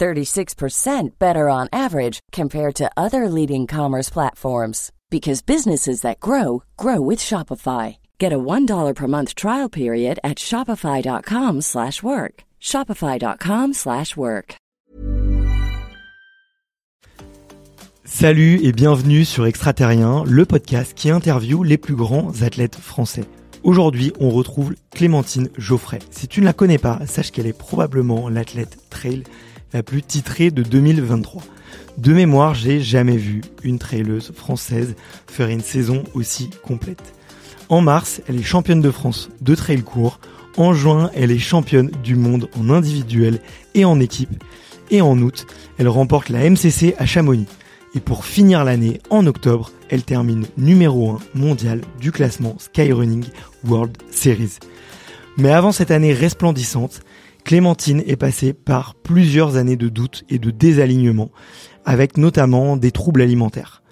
36% better on average compared to other leading commerce platforms. Because businesses that grow, grow with Shopify. Get a $1 per month trial period at shopify.com/work. Shopify.com/work. Salut et bienvenue sur Extraterrien, le podcast qui interviewe les plus grands athlètes français. Aujourd'hui, on retrouve Clémentine Geoffray. Si tu ne la connais pas, sache qu'elle est probablement l'athlète trail la plus titrée de 2023. De mémoire, j'ai jamais vu une trailleuse française faire une saison aussi complète. En mars, elle est championne de France de trail court. En juin, elle est championne du monde en individuel et en équipe. Et en août, elle remporte la MCC à Chamonix. Et pour finir l'année, en octobre, elle termine numéro 1 mondial du classement Skyrunning World Series. Mais avant cette année resplendissante, Clémentine est passée par plusieurs années de doutes et de désalignements, avec notamment des troubles alimentaires.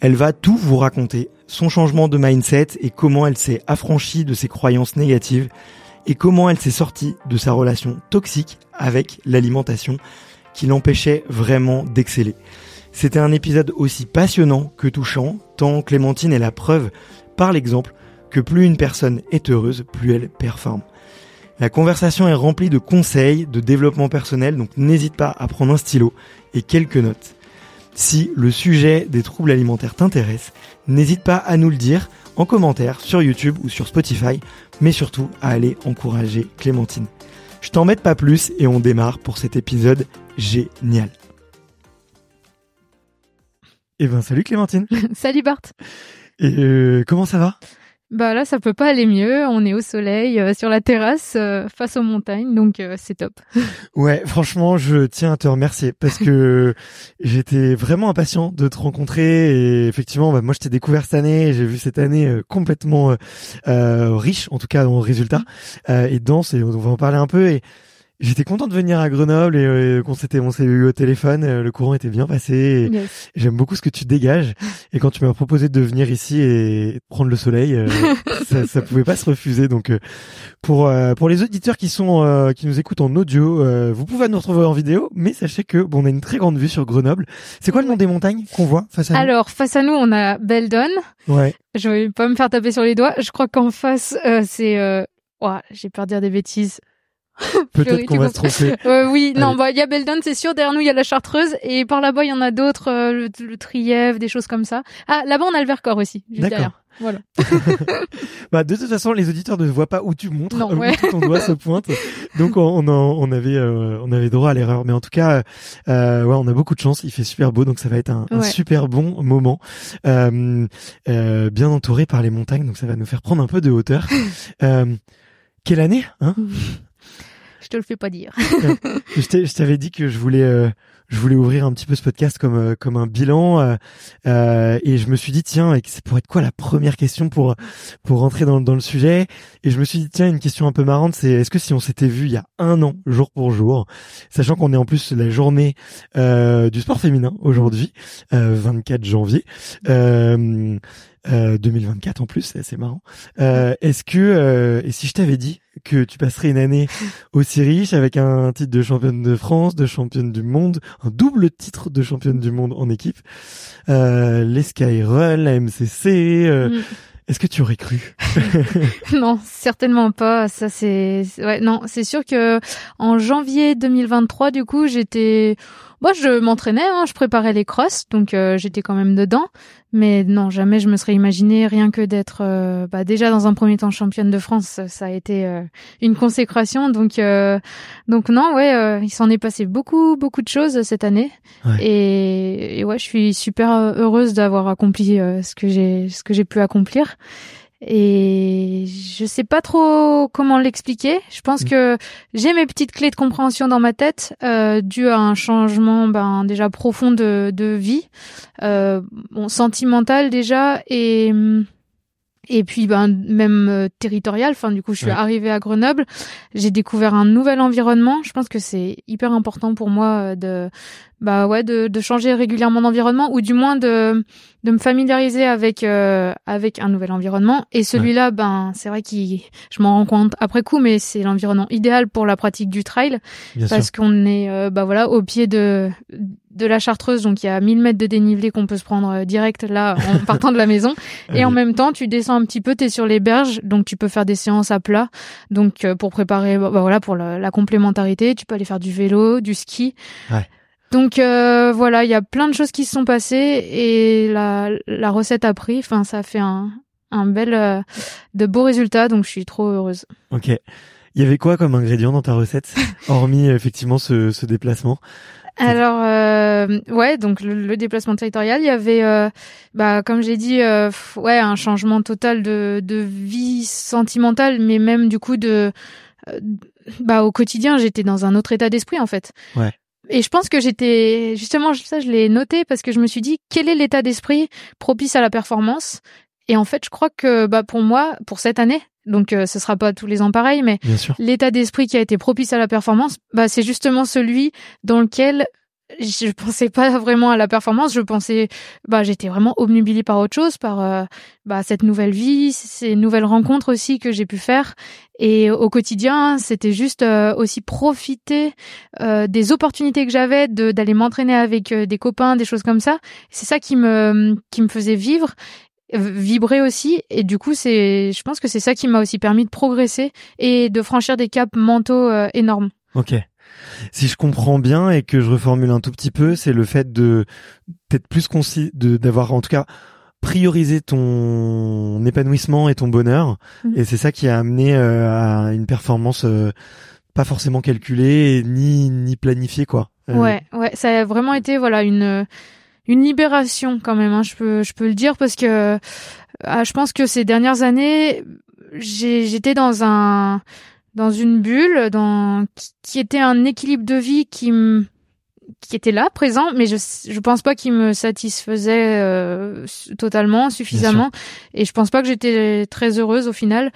Elle va tout vous raconter, son changement de mindset et comment elle s'est affranchie de ses croyances négatives et comment elle s'est sortie de sa relation toxique avec l'alimentation qui l'empêchait vraiment d'exceller. C'était un épisode aussi passionnant que touchant, tant Clémentine est la preuve, par l'exemple, que plus une personne est heureuse, plus elle performe. La conversation est remplie de conseils, de développement personnel, donc n'hésite pas à prendre un stylo et quelques notes. Si le sujet des troubles alimentaires t'intéresse, n'hésite pas à nous le dire en commentaire sur YouTube ou sur Spotify, mais surtout à aller encourager Clémentine. Je t'embête pas plus et on démarre pour cet épisode génial. Eh ben salut Clémentine. Salut Bart. Et comment ça va ? Bah là, ça peut pas aller mieux. On est au soleil, sur la terrasse, face aux montagnes, donc c'est top. Ouais, franchement, je tiens à te remercier parce que j'étais vraiment impatient de te rencontrer. Et effectivement, bah, moi, je t'ai découvert cette année. J'ai vu cette année complètement riche, en tout cas en résultats et dense. Et on va en parler un peu. Et j'étais content de venir à Grenoble et on s'est eu au téléphone, le courant était bien passé. Et yes. J'aime beaucoup ce que tu dégages. Et quand tu m'as proposé de venir ici et prendre le soleil, ça pouvait pas se refuser. Donc pour les auditeurs qui nous écoutent en audio, vous pouvez nous retrouver en vidéo, mais sachez que bon, on a une très grande vue sur Grenoble. C'est quoi le nom des montagnes qu'on voit face à nous ? Alors face à nous, on a Belledonne. Ouais. Je vais pas me faire taper sur les doigts. Je crois qu'en face c'est j'ai peur de dire des bêtises. Peut-être qu'on va se tromper. Oui, allez. Non, bah il y a Belledonne, c'est sûr. Derrière nous, il y a la Chartreuse, et par là-bas, il y en a d'autres, le Trièvre, des choses comme ça. Ah, là-bas, on a le Vercors aussi. Juste d'accord. Derrière. Voilà. Bah de toute façon, les auditeurs ne voient pas où tu montres, non, ouais. Où ton doigt se pointe. Donc on avait droit à l'erreur, mais en tout cas ouais, on a beaucoup de chance, il fait super beau, donc ça va être un super bon moment. Bien entouré par les montagnes, donc ça va nous faire prendre un peu de hauteur. Quelle année, hein? Je te le fais pas dire. Je t'avais dit que je voulais ouvrir un petit peu ce podcast comme un bilan et je me suis dit tiens, c'est pour être quoi la première question pour rentrer dans le sujet, et je me suis dit tiens, une question un peu marrante, c'est est-ce que si on s'était vu il y a un an jour pour jour, sachant qu'on est en plus la journée du sport féminin aujourd'hui, 24 janvier 2024 en plus, c'est assez marrant. Est-ce que et si je t'avais dit que tu passerais une année aussi riche avec un titre de championne de France, de championne du monde, un double titre de championne du monde en équipe, les Skyrun, la MCC, est-ce que tu aurais cru? Non, certainement pas. Ça non, c'est sûr que en janvier 2023, du coup, je m'entraînais, hein, je préparais les crosses, donc j'étais quand même dedans. Mais non, jamais je me serais imaginé rien que d'être déjà dans un premier temps championne de France. Ça a été une consécration, donc non, ouais, il s'en est passé beaucoup de choses cette année. Ouais. Et ouais, je suis super heureuse d'avoir accompli ce que j'ai pu accomplir. Et je sais pas trop comment l'expliquer. Je pense que j'ai mes petites clés de compréhension dans ma tête, dû à un changement, déjà profond de vie, sentimental déjà, et puis même territorial. Enfin, du coup, je suis arrivée à Grenoble, j'ai découvert un nouvel environnement. Je pense que c'est hyper important pour moi de changer régulièrement d'environnement, ou du moins de me familiariser avec un nouvel environnement. Et celui-là, c'est vrai que je m'en rends compte après coup, mais c'est l'environnement idéal pour la pratique du trail, parce qu'on est au pied de la Chartreuse, donc il y a 1000 mètres de dénivelé qu'on peut se prendre direct là en partant de la maison, et en même temps tu descends un petit peu, t'es sur les berges, donc tu peux faire des séances à plat, donc pour préparer pour la complémentarité, tu peux aller faire du vélo, du ski. Donc il y a plein de choses qui se sont passées, et la recette a pris. Enfin, ça a fait un bel de beaux résultats, donc je suis trop heureuse. OK. Il y avait quoi comme ingrédient dans ta recette, hormis effectivement ce déplacement? Alors donc le déplacement territorial, il y avait comme j'ai dit un changement total de vie sentimentale, mais même du coup au quotidien, j'étais dans un autre état d'esprit en fait. Ouais. Et je pense que j'étais, justement, ça je l'ai noté, parce que je me suis dit, quel est l'état d'esprit propice à la performance? Et en fait, je crois que pour moi, pour cette année, donc ce sera pas tous les ans pareil, mais l'état d'esprit qui a été propice à la performance, c'est justement celui dans lequel je pensais pas vraiment à la performance, je pensais j'étais vraiment obnubilée par autre chose, par cette nouvelle vie, ces nouvelles rencontres aussi que j'ai pu faire, et au quotidien, c'était juste aussi profiter des opportunités que j'avais d'aller m'entraîner avec des copains, des choses comme ça. C'est ça qui me faisait vibrer aussi, et du coup je pense que c'est ça qui m'a aussi permis de progresser et de franchir des caps mentaux énormes. OK. Si je comprends bien et que je reformule un tout petit peu, c'est le fait de peut-être plus d'avoir en tout cas priorisé ton épanouissement et ton bonheur, et c'est ça qui a amené à une performance pas forcément calculée ni planifiée quoi. Ouais, ça a vraiment été une libération quand même, hein, je peux le dire, parce que je pense que ces dernières années, j'étais dans une bulle qui était un équilibre de vie qui était là, présent, mais je pense pas qu'il me satisfaisait totalement, suffisamment, et je pense pas que j'étais très heureuse au final.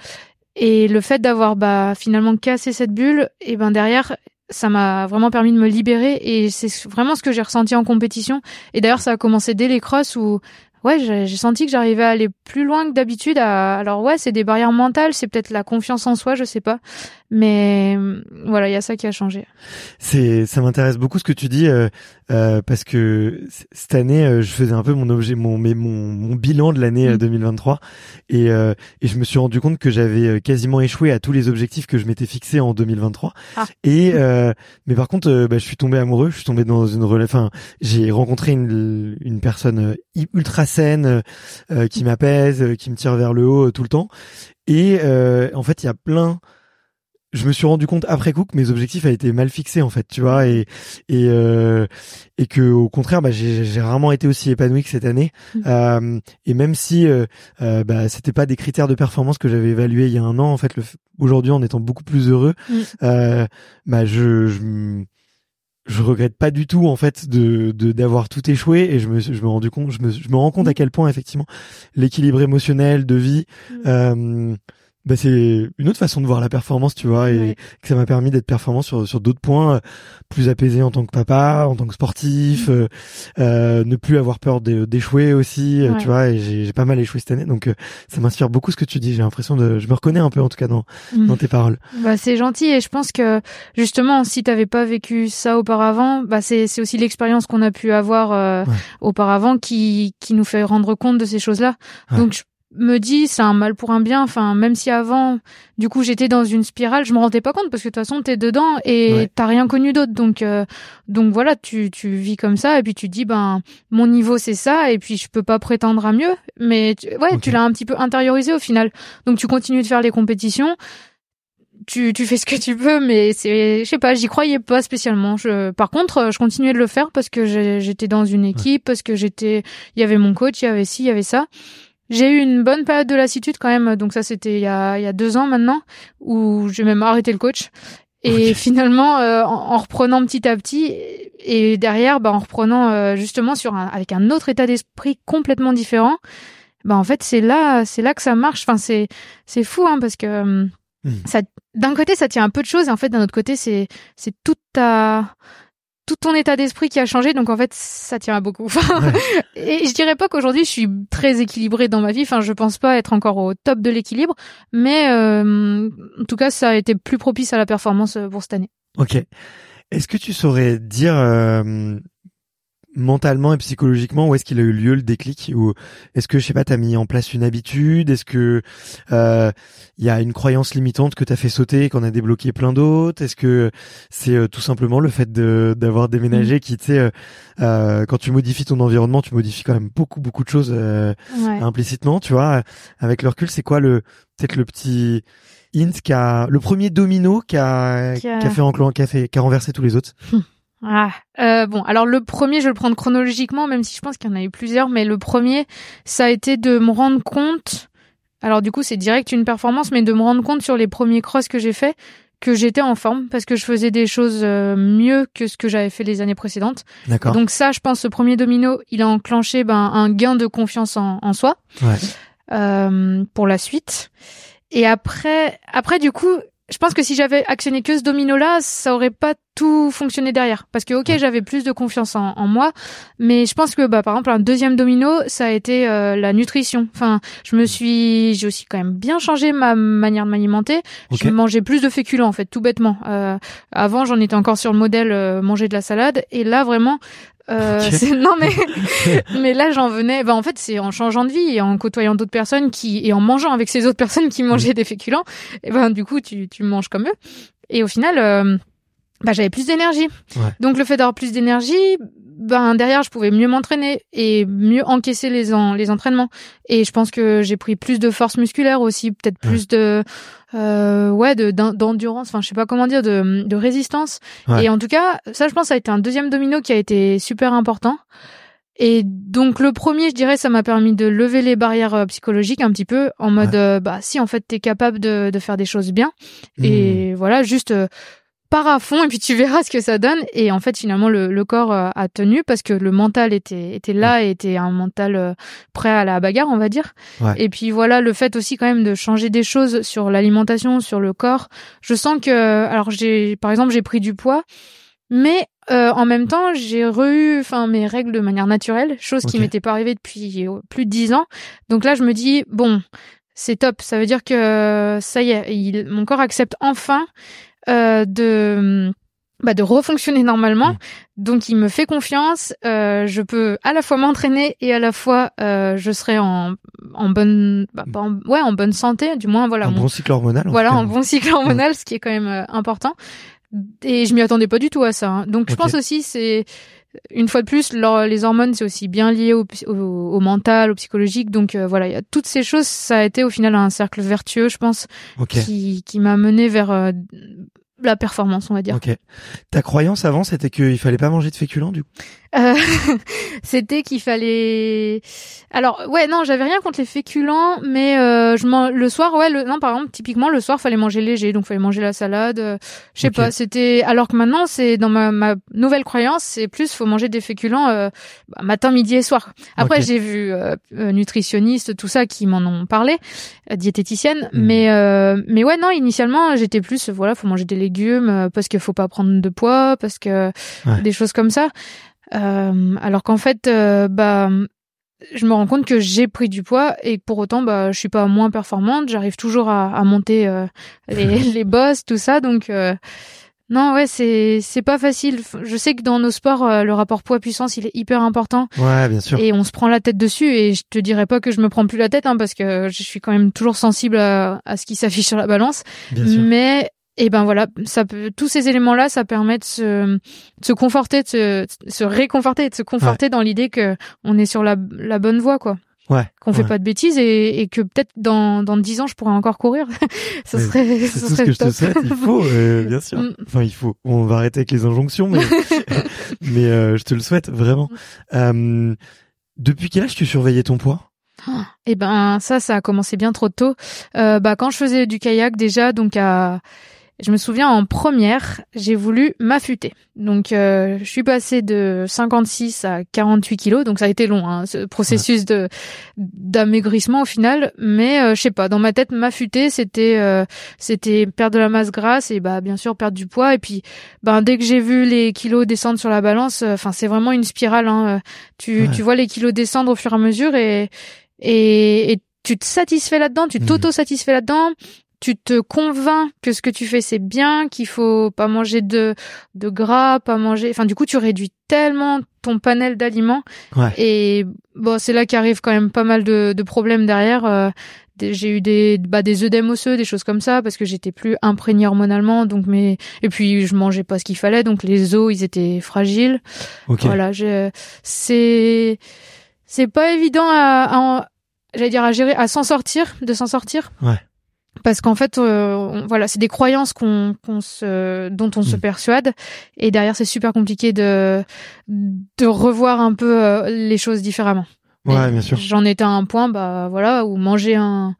Et le fait d'avoir finalement cassé cette bulle, et derrière, ça m'a vraiment permis de me libérer, et c'est vraiment ce que j'ai ressenti en compétition. Et d'ailleurs, ça a commencé dès les crosses où j'ai senti que j'arrivais à aller plus loin que d'habitude. Alors c'est des barrières mentales, c'est peut-être la confiance en soi, je sais pas. Mais il y a ça qui a changé. Ça m'intéresse beaucoup ce que tu dis, parce que cette année, je faisais un peu mon bilan de l'année 2023, et je me suis rendu compte que j'avais quasiment échoué à tous les objectifs que je m'étais fixés en 2023. Et mais par contre, je suis tombé amoureux, je suis tombé dans une relation. J'ai rencontré une personne ultra saine, qui m'apaise, qui me tire vers le haut tout le temps. Et en fait, il y a plein. Je me suis rendu compte après coup que mes objectifs avaient été mal fixés en fait, tu vois, et que au contraire, j'ai rarement été aussi épanoui que cette année. Et même si c'était pas des critères de performance que j'avais évalués il y a un an, en fait, aujourd'hui en étant beaucoup plus heureux, je regrette pas du tout en fait d'avoir tout échoué, et je me rends compte à quel point effectivement l'équilibre émotionnel de vie. C'est une autre façon de voir la performance, tu vois, et que ça m'a permis d'être performant sur d'autres points, plus apaisé en tant que papa, en tant que sportif, ne plus avoir peur d'échouer aussi, tu vois, et j'ai pas mal échoué cette année, donc ça m'inspire beaucoup ce que tu dis, j'ai l'impression je me reconnais un peu en tout cas dans tes paroles. C'est gentil, et je pense que justement, si t'avais pas vécu ça auparavant, c'est aussi l'expérience qu'on a pu avoir auparavant qui nous fait rendre compte de ces choses-là. Ouais. Donc me dit c'est un mal pour un bien, enfin même si avant du coup j'étais dans une spirale, je me rendais pas compte parce que de toute façon t'es dedans et t'as rien connu d'autre, donc voilà, tu vis comme ça, et puis tu dis mon niveau c'est ça, et puis je peux pas prétendre à mieux, mais tu l'as un petit peu intériorisé au final, donc tu continues de faire les compétitions, tu fais ce que tu peux, mais c'est, je sais pas, j'y croyais pas spécialement. Par contre, je continuais de le faire parce que j'étais dans une équipe, parce que il y avait mon coach, il y avait ci, il y avait ça. J'ai eu une bonne période de lassitude quand même, donc ça c'était il y a 2 ans maintenant, où j'ai même arrêté le coach. Et finalement, en reprenant petit à petit, et derrière, en reprenant justement avec un autre état d'esprit complètement différent, en fait c'est là que ça marche. Enfin c'est fou hein, parce que ça, d'un côté ça tient à peu de choses, et en fait d'un autre côté c'est tout ton état d'esprit qui a changé, donc en fait ça tient à beaucoup. Et je dirais pas qu'aujourd'hui je suis très équilibrée dans ma vie, je pense pas être encore au top de l'équilibre, mais en tout cas ça a été plus propice à la performance pour cette année. Ok. Est-ce que tu saurais dire mentalement et psychologiquement où est-ce qu'il a eu lieu le déclic, ou est-ce que t'as mis en place une habitude, est-ce que y a une croyance limitante que t'as fait sauter et qu'on a débloqué plein d'autres, est-ce que c'est tout simplement le fait d'avoir déménagé qui quand tu modifies ton environnement tu modifies quand même beaucoup de choses implicitement, tu vois, avec le recul c'est quoi le petit hint le premier domino qui a renversé tous les autres? Alors le premier, je vais le prendre chronologiquement, même si je pense qu'il y en a eu plusieurs, mais le premier, ça a été de me rendre compte, alors du coup c'est direct une performance, mais de me rendre compte sur les premiers crosses que j'ai faits, que j'étais en forme, parce que je faisais des choses mieux que ce que j'avais fait les années précédentes. D'accord. Donc ça, je pense, ce premier domino, il a enclenché un gain de confiance en soi, pour la suite. Et après du coup... Je pense que si j'avais actionné que ce domino-là, ça aurait pas tout fonctionné derrière. Parce que, j'avais plus de confiance en moi, mais je pense que, par exemple, un deuxième domino, ça a été la nutrition. Enfin, j'ai aussi quand même bien changé ma manière de m'alimenter. Okay. Je mangeais plus de féculents, en fait, tout bêtement. Avant, j'en étais encore sur le modèle manger de la salade, et là, vraiment... mais là j'en venais, en fait c'est en changeant de vie et en côtoyant d'autres personnes et en mangeant avec ces autres personnes qui mangeaient des féculents, et du coup tu manges comme eux, et au final j'avais plus d'énergie. Donc le fait d'avoir plus d'énergie, derrière je pouvais mieux m'entraîner et mieux encaisser les entraînements, et je pense que j'ai pris plus de force musculaire aussi, peut-être plus d'endurance, de résistance. Et en tout cas ça, je pense, ça a été un deuxième domino qui a été super important. Et donc le premier, je dirais, ça m'a permis de lever les barrières psychologiques un petit peu, en mode si en fait t'es capable de faire des choses bien, et voilà, juste pars à fond et puis tu verras ce que ça donne. Et en fait finalement le corps a tenu, parce que le mental était là, et était un mental prêt à la bagarre, on va dire. Et puis voilà, le fait aussi quand même de changer des choses sur l'alimentation, sur le corps, je sens que, alors j'ai pris du poids, mais en même temps j'ai eu mes règles de manière naturelle, chose qui m'était pas arrivée depuis plus de 10 ans. Donc là je me dis c'est top, ça veut dire que ça y est, mon corps accepte enfin de refonctionner normalement. Donc il me fait confiance, je peux à la fois m'entraîner et à la fois je serai en bonne santé, du moins voilà, bon cycle hormonal, bon cycle hormonal, ce qui est quand même important, et je m'y attendais pas du tout à ça hein. Donc je pense aussi, c'est une fois de plus, les hormones, c'est aussi bien lié au mental, au psychologique. Donc voilà, il y a toutes ces choses, ça a été au final un cercle vertueux, je pense, qui m'a mené vers la performance, on va dire. Ok. Ta croyance avant, c'était qu'il fallait pas manger de féculents, du coup? C'était qu'il fallait... Alors non, j'avais rien contre les féculents, mais le soir, par exemple, typiquement le soir, fallait manger léger, donc fallait manger la salade, je sais pas, c'était... Alors que maintenant, c'est dans ma nouvelle croyance, c'est plus faut manger des féculents matin, midi et soir. Après j'ai vu nutritionnistes, tout ça, qui m'en ont parlé, diététicienne, mais non, initialement, j'étais plus faut manger des légumes parce qu'il faut pas prendre de poids, parce que des choses comme ça. Alors qu'en fait je me rends compte que j'ai pris du poids, et pour autant je suis pas moins performante, j'arrive toujours à monter les bosses, tout ça. Donc c'est pas facile. Je sais que dans nos sports le rapport poids-puissance, il est hyper important. Ouais, bien sûr. Et on se prend la tête dessus, et je te dirais pas que je me prends plus la tête hein, parce que je suis quand même toujours sensible à ce qui s'affiche sur la balance. Bien sûr. Mais tous ces éléments-là, ça permet de se conforter, de se réconforter, de se conforter dans l'idée que on est sur la bonne voie, quoi. Ouais. Qu'on fait pas de bêtises, et que peut-être dans 10 ans, je pourrais encore courir. Ce serait top. C'est tout ce que je te souhaite. Il faut, bien sûr. Enfin, il faut. On va arrêter avec les injonctions, mais, je te le souhaite, vraiment. Depuis quel âge tu surveillais ton poids? Eh ben ça a commencé bien trop tôt. Quand je faisais du kayak déjà, donc je me souviens en première, j'ai voulu m'affûter. Donc je suis passée de 56 à 48 kilos, donc ça a été long, hein, ce processus d'amaigrissement au final. Mais je sais pas, dans ma tête, m'affûter, c'était perdre de la masse grasse et bien sûr perdre du poids. Et puis dès que j'ai vu les kilos descendre sur la balance, c'est vraiment une spirale. Hein. Tu vois les kilos descendre au fur et à mesure et tu te satisfais là-dedans, tu t'auto-satisfais là-dedans. Tu te convaincs que ce que tu fais c'est bien, qu'il faut pas manger de gras, pas manger. Enfin, du coup, tu réduis tellement ton panel d'aliments. Ouais. Et c'est là qu'arrivent quand même pas mal de problèmes derrière. J'ai eu des œdèmes osseux, des choses comme ça, parce que j'étais plus imprégnée hormonalement. Donc et puis je mangeais pas ce qu'il fallait, donc les os ils étaient fragiles. Okay. Voilà, c'est pas évident à gérer, à s'en sortir. Ouais. Parce qu'en fait, c'est des croyances dont on se persuade, et derrière c'est super compliqué de revoir un peu les choses différemment. Ouais, et bien sûr. J'en étais à un point, où manger un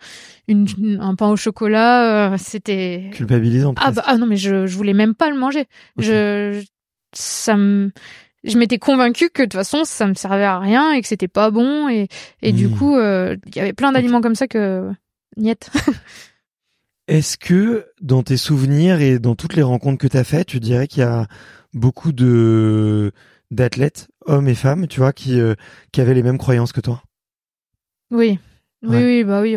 pain au chocolat, c'était culpabilisant. Non, mais je voulais même pas le manger. Okay. Je m'étais convaincue que de toute façon ça me servait à rien et que c'était pas bon, et du coup il y avait plein d'aliments comme ça que niet. Est-ce que dans tes souvenirs et dans toutes les rencontres que tu as faites, tu dirais qu'il y a beaucoup d'athlètes, hommes et femmes, tu vois, qui avaient les mêmes croyances que toi? Oui. Ouais. Oui,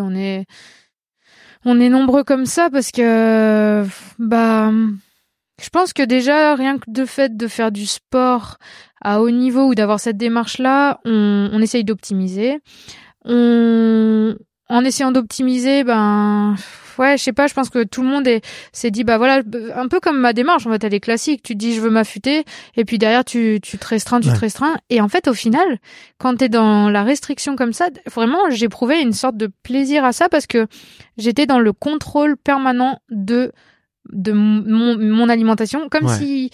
on est nombreux comme ça parce que je pense que déjà rien que de fait de faire du sport à haut niveau ou d'avoir cette démarche-là, on essaye d'optimiser. En essayant d'optimiser, je sais pas, je pense que tout le monde s'est dit, un peu comme ma démarche, en fait, elle est classique. Tu te dis, je veux m'affûter, et puis derrière, tu te restreins. Et en fait, au final, quand t'es dans la restriction comme ça, vraiment, j'éprouvais une sorte de plaisir à ça parce que j'étais dans le contrôle permanent de mon alimentation, comme si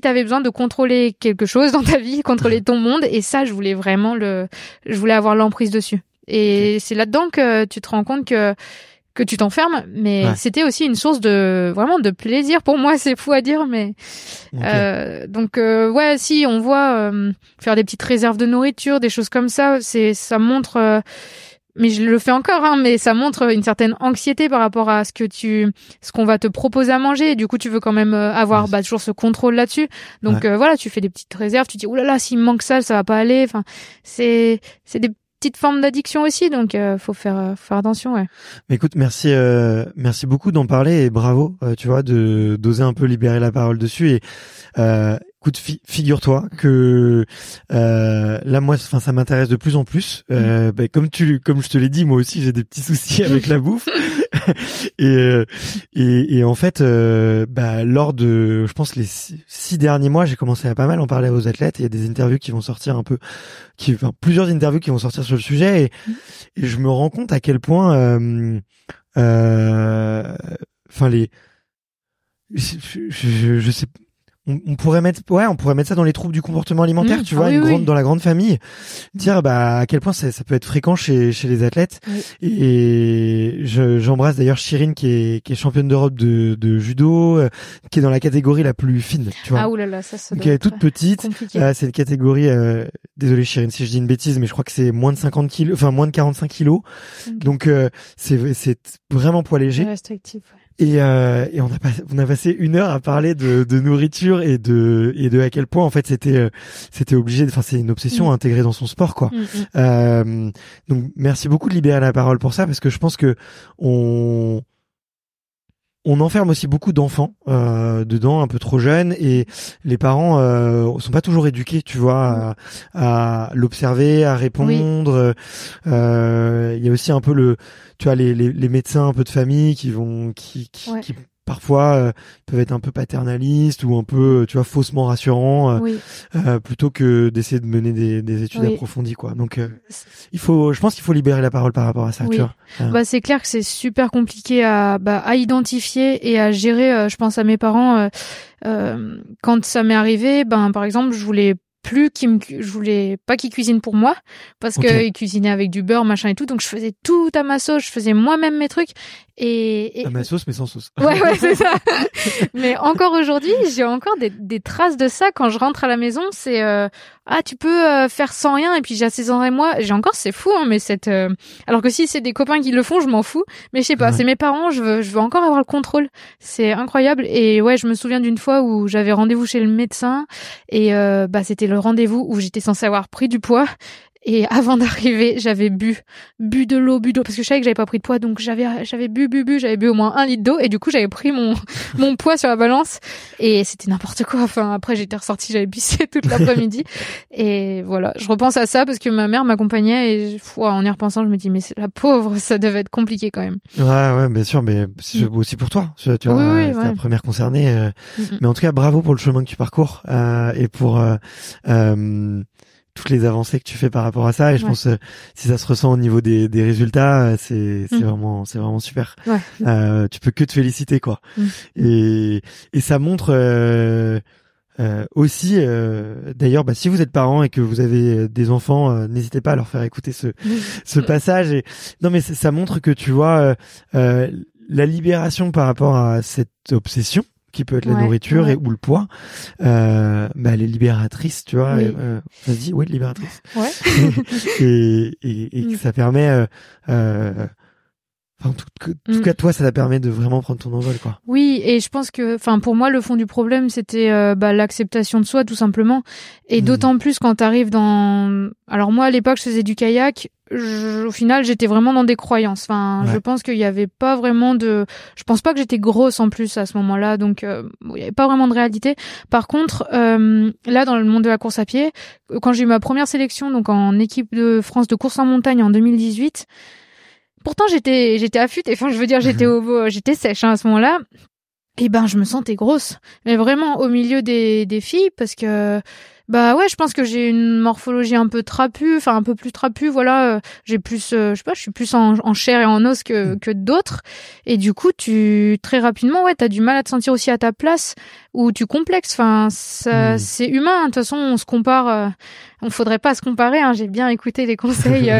t'avais besoin de contrôler quelque chose dans ta vie, contrôler ton monde. Et ça, je voulais vraiment je voulais avoir l'emprise dessus. Et c'est là-dedans que tu te rends compte que tu t'enfermes, mais c'était aussi une source de plaisir pour moi, c'est fou à dire, mais okay. Si on voit faire des petites réserves de nourriture, des choses comme ça, ça montre mais je le fais encore, hein, mais ça montre une certaine anxiété par rapport à ce qu'on va te proposer à manger. Et du coup, tu veux quand même avoir toujours ce contrôle là-dessus. Donc tu fais des petites réserves, tu te dis oh là là, s'il me manque ça, ça va pas aller. Enfin, c'est des petite forme d'addiction aussi, donc faut faire attention. Ouais. Mais écoute, merci beaucoup d'en parler et bravo, tu vois, d'oser un peu libérer la parole dessus. Et écoute, figure-toi que là, moi, ça m'intéresse de plus en plus. Comme je te l'ai dit, moi aussi, j'ai des petits soucis avec la bouffe. Et en fait, lors de, je pense, les 6 derniers mois, j'ai commencé à pas mal en parler aux athlètes. Il y a des interviews qui vont sortir plusieurs interviews qui vont sortir sur le sujet. Et je me rends compte à quel point, je sais. On pourrait mettre, ça dans les troubles du comportement alimentaire, tu vois, dans la grande famille. Dire, à quel point ça peut être fréquent chez les athlètes. Oui. Et j'embrasse d'ailleurs Shirine qui est championne d'Europe de judo, qui est dans la catégorie la plus fine, tu vois. Ah, oulala, ça doit être toute petite. C'est une catégorie, désolé Shirine si je dis une bêtise, mais je crois que c'est moins de 50 kilos, enfin, moins de 45 kilos. Okay. Donc, c'est vraiment poids léger. Restrictif, ouais. Et on a passé 1 heure à parler de nourriture et de à quel point en fait c'était obligé. Enfin, c'est une obsession intégrée dans son sport, quoi. Donc merci beaucoup de libérer la parole pour ça, parce que je pense que on enferme aussi beaucoup d'enfants dedans, un peu trop jeunes, et les parents sont pas toujours éduqués, tu vois, à l'observer, à répondre. Il y a aussi un peu tu vois, les médecins un peu de famille qui parfois peuvent être un peu paternalistes ou un peu, tu vois, faussement rassurants, plutôt que d'essayer de mener des études approfondies, quoi. Donc je pense qu'il faut libérer la parole par rapport à ça, tu vois. C'est clair que c'est super compliqué à identifier et à gérer. Je pense à mes parents quand ça m'est arrivé, par exemple, je voulais plus je voulais pas qu'il cuisine pour moi parce qu'il cuisinait avec du beurre, machin et tout. Donc, je faisais tout à ma sauce. Je faisais moi-même mes trucs. Et... À ma sauce, mais sans sauce. Ouais, c'est ça. Mais encore aujourd'hui, j'ai encore des traces de ça quand je rentre à la maison. C'est, tu peux faire sans rien et puis j'assaisonnerai moi. J'ai encore, c'est fou, hein, mais cette... Alors que si c'est des copains qui le font, je m'en fous. Mais je sais pas, c'est mes parents, je veux encore avoir le contrôle. C'est incroyable. Et ouais, je me souviens d'une fois où j'avais rendez-vous chez le médecin et c'était le rendez-vous où j'étais censée avoir pris du poids. Et avant d'arriver, j'avais bu de l'eau, parce que je savais que j'avais pas pris de poids, donc j'avais bu au moins 1 litre d'eau, et du coup, j'avais pris mon poids sur la balance, et c'était n'importe quoi. Enfin, après, j'étais ressortie, j'avais pissé toute l'après-midi. Et voilà. Je repense à ça, parce que ma mère m'accompagnait, et en y repensant, je me dis, mais la pauvre, ça devait être compliqué quand même. Ouais, bien sûr, mais c'est aussi pour toi. Tu vois, c'était la première concernée. Mais en tout cas, bravo pour le chemin que tu parcours, et pour, toutes les avancées que tu fais par rapport à ça, et je pense si ça se ressent au niveau des résultats, c'est vraiment super. Ouais. Tu peux que te féliciter quoi. Et ça montre aussi d'ailleurs si vous êtes parents et que vous avez des enfants, n'hésitez pas à leur faire écouter ce passage et non mais ça montre que tu vois la libération par rapport à cette obsession qui peut être la nourriture et ou le poids, elle est libératrice, tu vois. Oui. Libératrice. Ouais. et ça permet, en tout cas, toi, ça te permet de vraiment prendre ton envol, quoi. Oui, et je pense que, pour moi, le fond du problème, c'était l'acceptation de soi, tout simplement. Et d'autant plus quand t'arrives dans. Alors moi, à l'époque, je faisais du kayak. Au final, j'étais vraiment dans des croyances. Je pense qu'il y avait pas vraiment de. Je pense pas que j'étais grosse en plus à ce moment-là, donc il y avait pas vraiment de réalité. Par contre, là dans le monde de la course à pied, quand j'ai eu ma première sélection, donc en équipe de France de course en montagne en 2018, pourtant j'étais affûtée. J'étais sèche à ce moment-là. Et je me sentais grosse, mais vraiment au milieu des filles, parce que je pense que j'ai une morphologie un peu trapue, un peu plus trapue, voilà, j'ai plus je suis plus en chair et en os que d'autres, et du coup tu très rapidement t'as du mal à te sentir aussi à ta place ou tu complexes, ça c'est humain, de toute façon on se compare, on faudrait pas se comparer, hein, j'ai bien écouté les conseils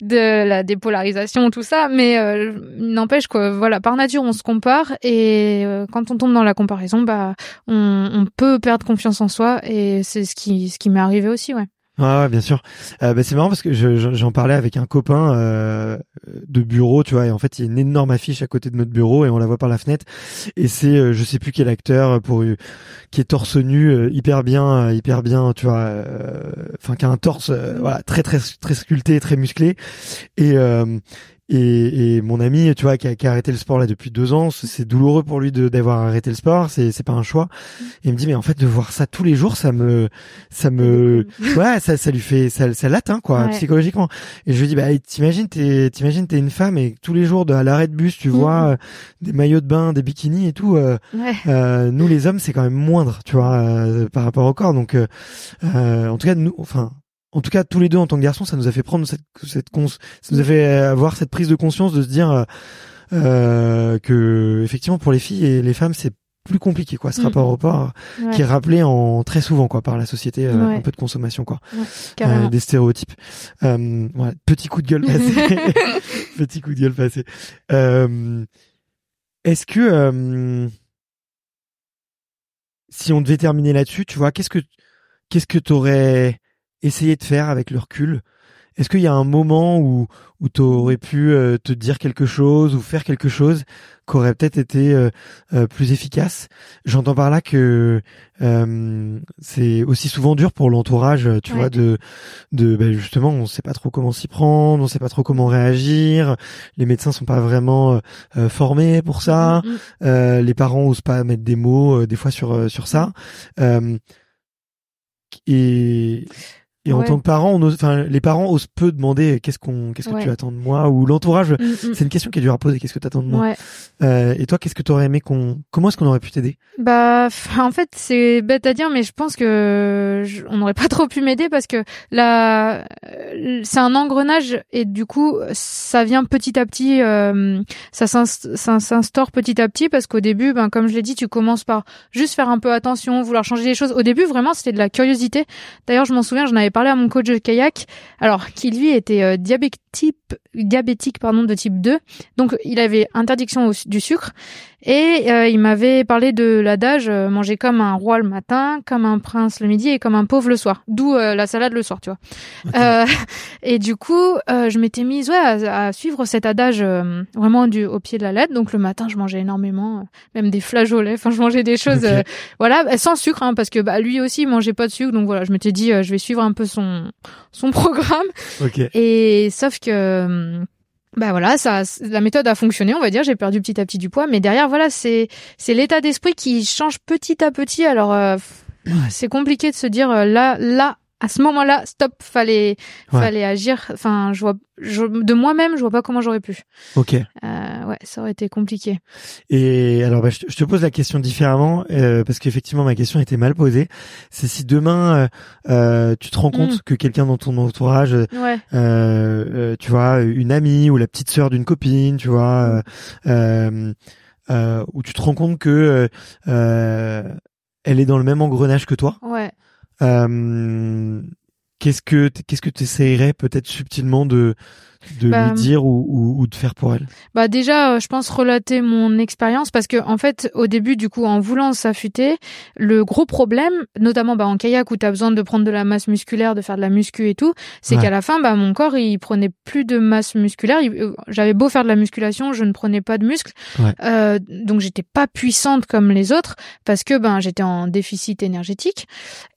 de la dépolarisation tout ça, mais n'empêche que voilà, par nature on se compare et quand on tombe dans la comparaison, on peut perdre confiance en soi et c'est ce qui m'est arrivé aussi, ouais. Ouais, bien sûr. C'est marrant parce que j'en parlais avec un copain de bureau, tu vois, et en fait il y a une énorme affiche à côté de notre bureau et on la voit par la fenêtre. Et c'est je sais plus quel acteur qui est torse nu, hyper bien, tu vois, qui a un torse très très très sculpté, très musclé. Et mon ami, tu vois, qui a arrêté le sport là depuis 2 ans, c'est douloureux pour lui d'avoir arrêté le sport, c'est pas un choix. Et il me dit mais en fait de voir ça tous les jours, ça lui fait, ça l'atteint quoi, psychologiquement. Et je lui dis t'imagines t'es une femme et tous les jours à l'arrêt de bus tu vois des maillots de bain, des bikinis et tout. Nous les hommes c'est quand même moindre, tu vois, par rapport au corps. Donc en tout cas nous, en tout cas, tous les deux, en tant que garçons, ça nous a fait prendre ça nous a fait avoir cette prise de conscience de se dire que, effectivement, pour les filles et les femmes, c'est plus compliqué, quoi, ce rapport au corps, qui est rappelé très souvent, quoi, par la société, un peu de consommation, quoi, des stéréotypes. Petit coup de gueule passé. Petit coup de gueule passé. Est-ce que, si on devait terminer là-dessus, tu vois, qu'est-ce que t'aurais essayer de faire avec le recul? Est-ce qu'il y a un moment où t'aurais pu te dire quelque chose ou faire quelque chose qui aurait peut-être été plus efficace? J'entends par là que c'est aussi souvent dur pour l'entourage, tu vois, justement, on sait pas trop comment s'y prendre, on sait pas trop comment réagir, les médecins sont pas vraiment formés pour ça, les parents osent pas mettre des mots des fois sur ça. Et Et en tant que parent, les parents osent peu demander qu'est-ce que tu attends de moi, ou l'entourage. C'est une question qui est dure à poser. Qu'est-ce que t'attends de moi? Et toi, qu'est-ce que t'aurais aimé comment est-ce qu'on aurait pu t'aider? Bah, en fait, c'est bête à dire, mais je pense que on n'aurait pas trop pu m'aider parce que là, c'est un engrenage et du coup, ça vient petit à petit, ça s'instaure petit à petit parce qu'au début, ben, comme je l'ai dit, tu commences par juste faire un peu attention, vouloir changer les choses. Au début, vraiment, c'était de la curiosité. D'ailleurs, je m'en souviens, j'en avais parlé à mon coach de kayak, alors qui lui était diabétique, de type 2. Donc il avait interdiction du sucre et il m'avait parlé de l'adage manger comme un roi le matin, comme un prince le midi et comme un pauvre le soir. D'où la salade le soir, tu vois. Okay. Et du coup, je m'étais mise à suivre cet adage vraiment au pied de la lettre. Donc le matin, je mangeais énormément, même des flageolets. Enfin, je mangeais des choses, sans sucre, hein, parce que lui aussi il mangeait pas de sucre. Donc voilà, je m'étais dit, je vais suivre un peu son programme. Okay. Et sauf que la méthode a fonctionné, on va dire, j'ai perdu petit à petit du poids, mais derrière c'est l'état d'esprit qui change petit à petit. Alors c'est compliqué de se dire là à ce moment-là stop, fallait agir. Enfin, de moi-même, je vois pas comment j'aurais pu. OK. Ça aurait été compliqué. Et alors je te pose la question différemment parce qu'effectivement ma question était mal posée. C'est si demain tu te rends compte que quelqu'un dans ton entourage tu vois, une amie ou la petite sœur d'une copine, tu vois, où tu te rends compte que elle est dans le même engrenage que toi. Ouais. Qu'est-ce que tu essaierais peut-être subtilement de lui dire ou de faire pour elle? Bah déjà, je pense relater mon expérience parce que en fait, au début, du coup, en voulant s'affûter, le gros problème, notamment en kayak où t'as besoin de prendre de la masse musculaire, de faire de la muscu et tout, c'est qu'à la fin, mon corps il prenait plus de masse musculaire. J'avais beau faire de la musculation, je ne prenais pas de muscle, donc j'étais pas puissante comme les autres parce que j'étais en déficit énergétique.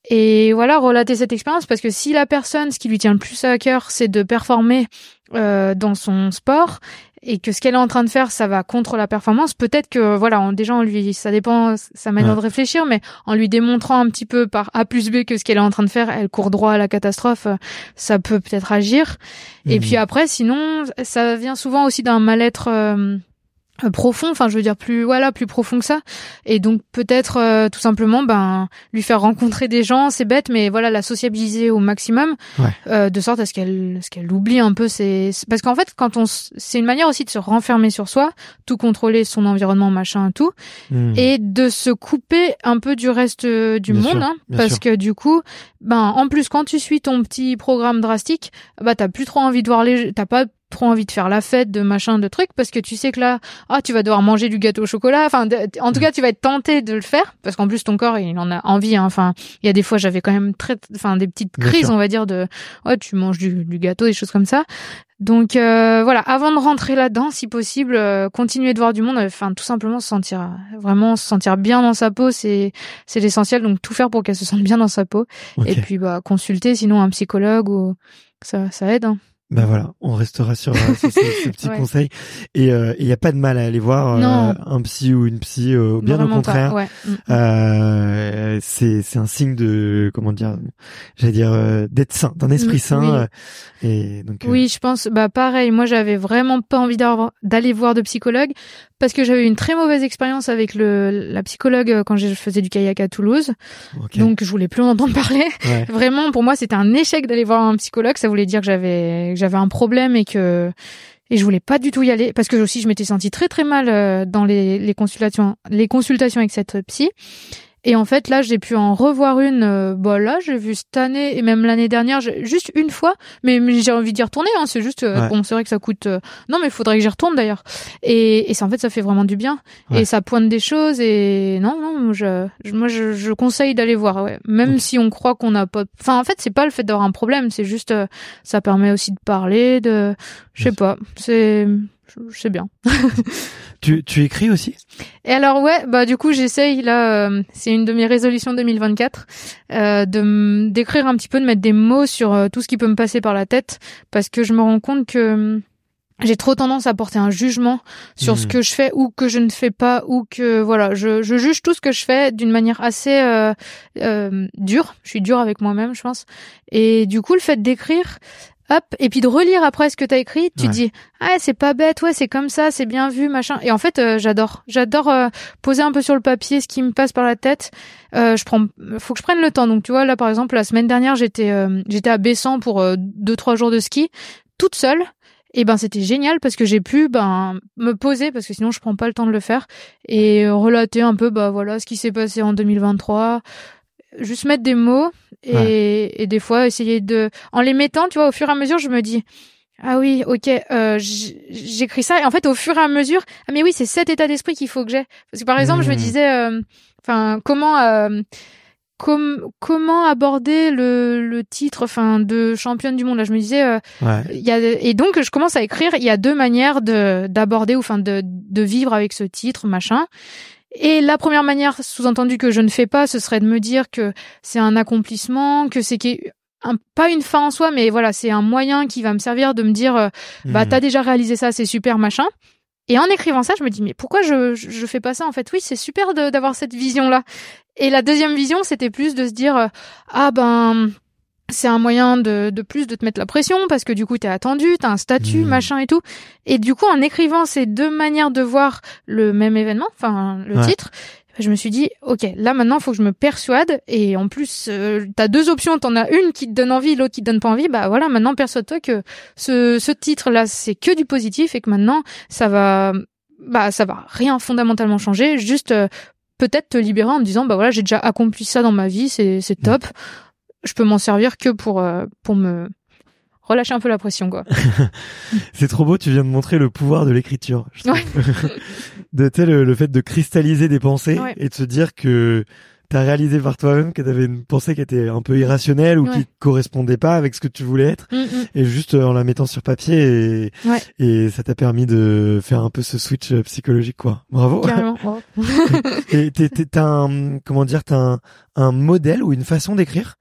Et voilà, relater cette expérience parce que si la personne, ce qui lui tient le plus à cœur, c'est de performer dans son sport et que ce qu'elle est en train de faire, ça va contre la performance, peut-être que on lui, ça dépend sa manière de réfléchir, mais en lui démontrant un petit peu par A plus B que ce qu'elle est en train de faire, elle court droit à la catastrophe, ça peut-être agir. Et puis après, sinon, ça vient souvent aussi d'un mal-être profond, enfin je veux dire plus profond que ça, et donc peut-être tout simplement lui faire rencontrer des gens, c'est bête mais la sociabiliser au maximum, de sorte à ce qu'elle oublie un peu parce qu'en fait c'est une manière aussi de se renfermer sur soi, tout contrôler, son environnement machin tout, et de se couper un peu du reste du monde, hein, parce que du coup en plus quand tu suis ton petit programme drastique, t'as plus trop envie de voir t'as pas trop envie de faire la fête, de machin, de trucs, parce que tu sais que là, tu vas devoir manger du gâteau au chocolat, en tout cas, tu vas être tenté de le faire, parce qu'en plus, ton corps, il en a envie, hein. Enfin, il y a des fois, j'avais quand même des petites crises, on va dire, tu manges du gâteau, des choses comme ça. Donc, avant de rentrer là-dedans, si possible, continuer de voir du monde, tout simplement se sentir bien dans sa peau, c'est l'essentiel, donc tout faire pour qu'elle se sente bien dans sa peau. Okay. Et puis, consulter, sinon, un psychologue, ou ça aide, hein. On restera sur ce petit conseil. Et il n'y a pas de mal à aller voir un psy ou une psy, bien au contraire. Ouais. C'est un signe de, d'être sain, d'un esprit sain. Oui. Et donc, oui, je pense, pareil, moi j'avais vraiment pas envie d'aller voir de psychologue parce que j'avais une très mauvaise expérience avec la psychologue quand je faisais du kayak à Toulouse. Okay. Donc je voulais plus en entendre parler. Ouais. Vraiment, pour moi, c'était un échec d'aller voir un psychologue. Ça voulait dire que j'avais un problème et je voulais pas du tout y aller parce que aussi je m'étais sentie très très mal dans les consultations avec cette psy. Et en fait, là, j'ai pu en revoir une. Là, j'ai vu cette année et même l'année dernière, juste une fois. Mais j'ai envie d'y retourner. Hein, c'est juste, c'est vrai que ça coûte. Non, mais il faudrait que j'y retourne d'ailleurs. Et ça, en fait, ça fait vraiment du bien. Ouais. Et ça pointe des choses. Et non, moi, je conseille d'aller voir. Ouais. Même si on croit qu'on n'a pas. Enfin, en fait, c'est pas le fait d'avoir un problème. C'est juste, ça permet aussi de parler. Je sais pas. C'est bien. Tu écris aussi? Et alors du coup j'essaye là, c'est une de mes résolutions 2024, d'écrire un petit peu, de mettre des mots sur tout ce qui peut me passer par la tête, parce que je me rends compte que J'ai trop tendance à porter un jugement sur ce que je fais ou que je ne fais pas, ou que voilà, je juge tout ce que je fais d'une manière assez dure. Je suis dure avec moi-même, je pense. Et du coup, le fait d'écrire, hop, et puis de relire après ce que t'as écrit, tu te dis ah c'est pas bête, ouais c'est comme ça, c'est bien vu, machin. Et en fait, j'adore poser un peu sur le papier ce qui me passe par la tête. Faut que je prenne le temps. Donc tu vois là par exemple la semaine dernière j'étais à Bessans pour 2-3 jours de ski toute seule. Et ben c'était génial parce que j'ai pu me poser parce que sinon je prends pas le temps de le faire et relater un peu voilà ce qui s'est passé en 2023, juste mettre des mots et des fois essayer de en les mettant, tu vois, au fur et à mesure je me dis ah oui, OK, j'écris ça et en fait au fur et à mesure ah mais oui, c'est cet état d'esprit qu'il faut que j'ai parce que par exemple, je me disais comment aborder le titre de championne du monde là je me disais et donc je commence à écrire il y a deux manières d'aborder ou de vivre avec ce titre machin et la première manière sous-entendue que je ne fais pas ce serait de me dire que c'est un accomplissement que c'est pas une fin en soi mais voilà c'est un moyen qui va me servir de me dire t'as déjà réalisé ça c'est super machin. Et en écrivant ça, je me dis mais pourquoi je fais pas ça en fait ? Oui, c'est super d'avoir cette vision là. Et la deuxième vision, c'était plus de se dire c'est un moyen de plus de te mettre la pression parce que du coup t'es attendu, t'as un statut, machin et tout. Et du coup, en écrivant ces deux manières de voir le même événement, le titre, je me suis dit OK, là maintenant, faut que je me persuade et en plus t'as deux options, t'en as une qui te donne envie, l'autre qui te donne pas envie. Bah voilà, maintenant persuade-toi que ce titre là, c'est que du positif et que maintenant ça va rien fondamentalement changer, juste peut-être te libérer en me disant voilà, j'ai déjà accompli ça dans ma vie, c'est top. Je peux m'en servir que pour me relâcher un peu la pression, quoi. C'est trop beau, tu viens de montrer le pouvoir de l'écriture. Le fait de cristalliser des pensées et de se dire que t'as réalisé par toi-même que t'avais une pensée qui était un peu irrationnelle ou qui correspondait pas avec ce que tu voulais être. Et juste en la mettant sur papier et ça t'a permis de faire un peu ce switch psychologique, quoi. Bravo. Carrément. Et t'as un modèle ou une façon d'écrire?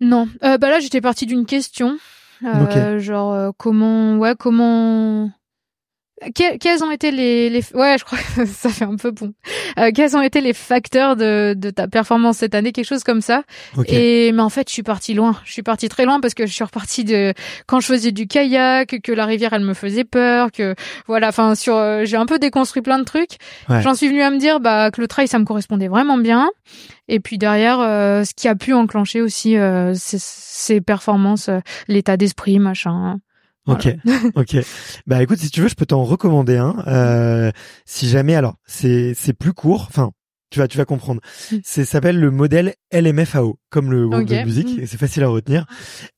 Non, là j'étais partie d'une question, quels ont été les je crois que ça fait un peu bon. Quels ont été les facteurs de ta performance cette année, quelque chose comme ça. Okay. Et mais en fait, je suis partie très loin parce que je suis repartie de quand je faisais du kayak, que la rivière elle me faisait peur, que voilà, j'ai un peu déconstruit plein de trucs. Ouais. J'en suis venue à me dire que le trail ça me correspondait vraiment bien. Et puis derrière ce qui a pu enclencher aussi ces performances, l'état d'esprit, machin. Voilà. OK. Bah écoute, si tu veux, je peux t'en recommander un. Si jamais, alors c'est plus court. Enfin, tu vas comprendre. Ça s'appelle le modèle LMFAO, comme le groupe de musique. Et c'est facile à retenir.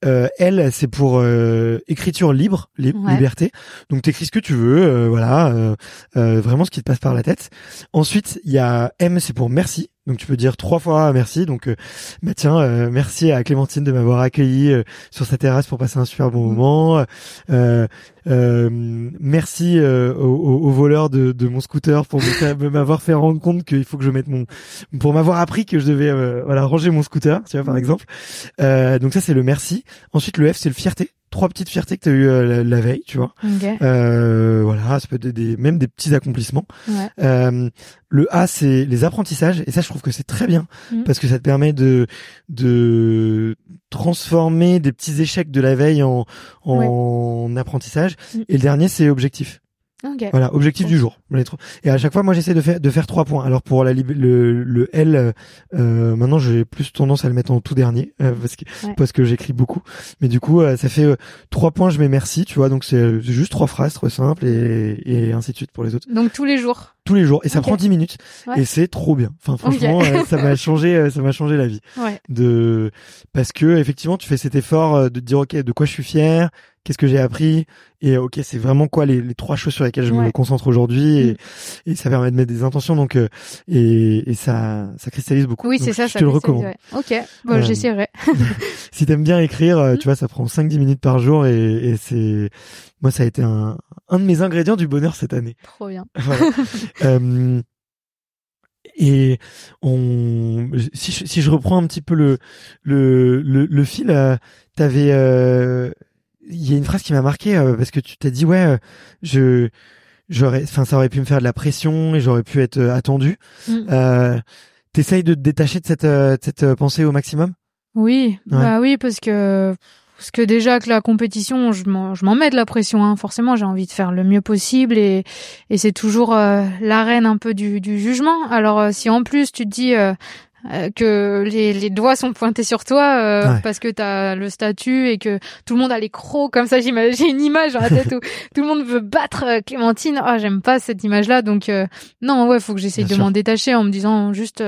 L, c'est pour écriture libre, liberté. Donc t'écris ce que tu veux, vraiment ce qui te passe par la tête. Ensuite, il y a M, c'est pour merci. Donc tu peux dire 3 fois merci. Donc merci à Clémentine de m'avoir accueilli sur sa terrasse pour passer un super bon moment. Merci au voleur de mon scooter pour m'avoir fait rendre compte qu'il faut que je mette pour m'avoir appris que je devais ranger mon scooter, tu vois par exemple. Donc ça c'est le merci. Ensuite le F c'est le fierté. 3 petites fiertés que t'as eues la veille, tu vois. Okay. Ça peut être même des petits accomplissements. Ouais. Le A, c'est les apprentissages. Et ça, je trouve que c'est très bien. Parce que ça te permet de transformer des petits échecs de la veille en apprentissage. Et le dernier, c'est objectif. Okay. Voilà, objectif du jour. Et à chaque fois, moi, j'essaie de faire 3 points. Alors pour le L, maintenant, j'ai plus tendance à le mettre en tout dernier parce que j'écris beaucoup. Mais du coup, ça fait 3 points. Je mets merci, tu vois. Donc c'est juste 3 phrases, trop simples et ainsi de suite pour les autres. Donc tous les jours. Et ça prend 10 minutes. Ouais. Et c'est trop bien. Enfin, franchement, ça m'a changé la vie. Ouais. Parce que effectivement, tu fais cet effort de te dire ok, de quoi je suis fier. Qu'est-ce que j'ai appris? Et ok, c'est vraiment quoi les 3 choses sur lesquelles je me concentre aujourd'hui et ça permet de mettre des intentions donc et ça cristallise beaucoup. Oui, donc, je te le recommande. Ouais. Ok, j'essaierai. Si t'aimes bien écrire, tu vois, ça prend 5-10 minutes par jour et c'est moi ça a été un de mes ingrédients du bonheur cette année. Trop bien. Voilà. Et si je reprends un petit peu le fil, t'avais il y a une phrase qui m'a marqué parce que tu t'as dit ouais, ça aurait pu me faire de la pression et j'aurais pu être attendu. T'essayes de te détacher de cette pensée au maximum? Oui, ouais. Bah oui, parce que déjà que la compétition, je m'en mets de la pression, hein. Forcément, j'ai envie de faire le mieux possible et c'est toujours l'arène un peu du jugement. Alors si en plus tu te dis que les doigts sont pointés sur toi ouais. Parce que t'as le statut et que tout le monde a les crocs comme ça, j'ai une image dans la tête où tout le monde veut battre Clémentine. Ah, j'aime pas cette image-là, donc non, ouais, faut que j'essaye de m'en détacher en me disant juste,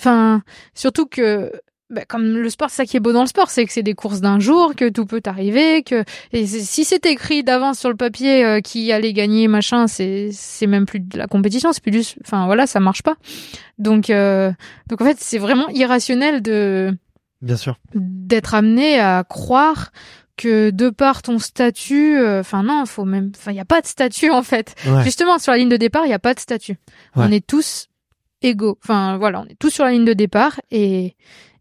enfin, surtout que. Bah, comme le sport, c'est ça qui est beau dans le sport, c'est que c'est des courses d'un jour, que tout peut arriver, et si c'est écrit d'avance sur le papier qui allait gagner machin, c'est même plus de la compétition, c'est plus du, enfin voilà, ça marche pas. Donc en fait, c'est vraiment irrationnel de, bien sûr, d'être amené à croire que de par ton statut, non, il y a pas de statut en fait. Ouais. Justement, sur la ligne de départ, il y a pas de statut. Ouais. On est tous égaux. Enfin voilà, on est tous sur la ligne de départ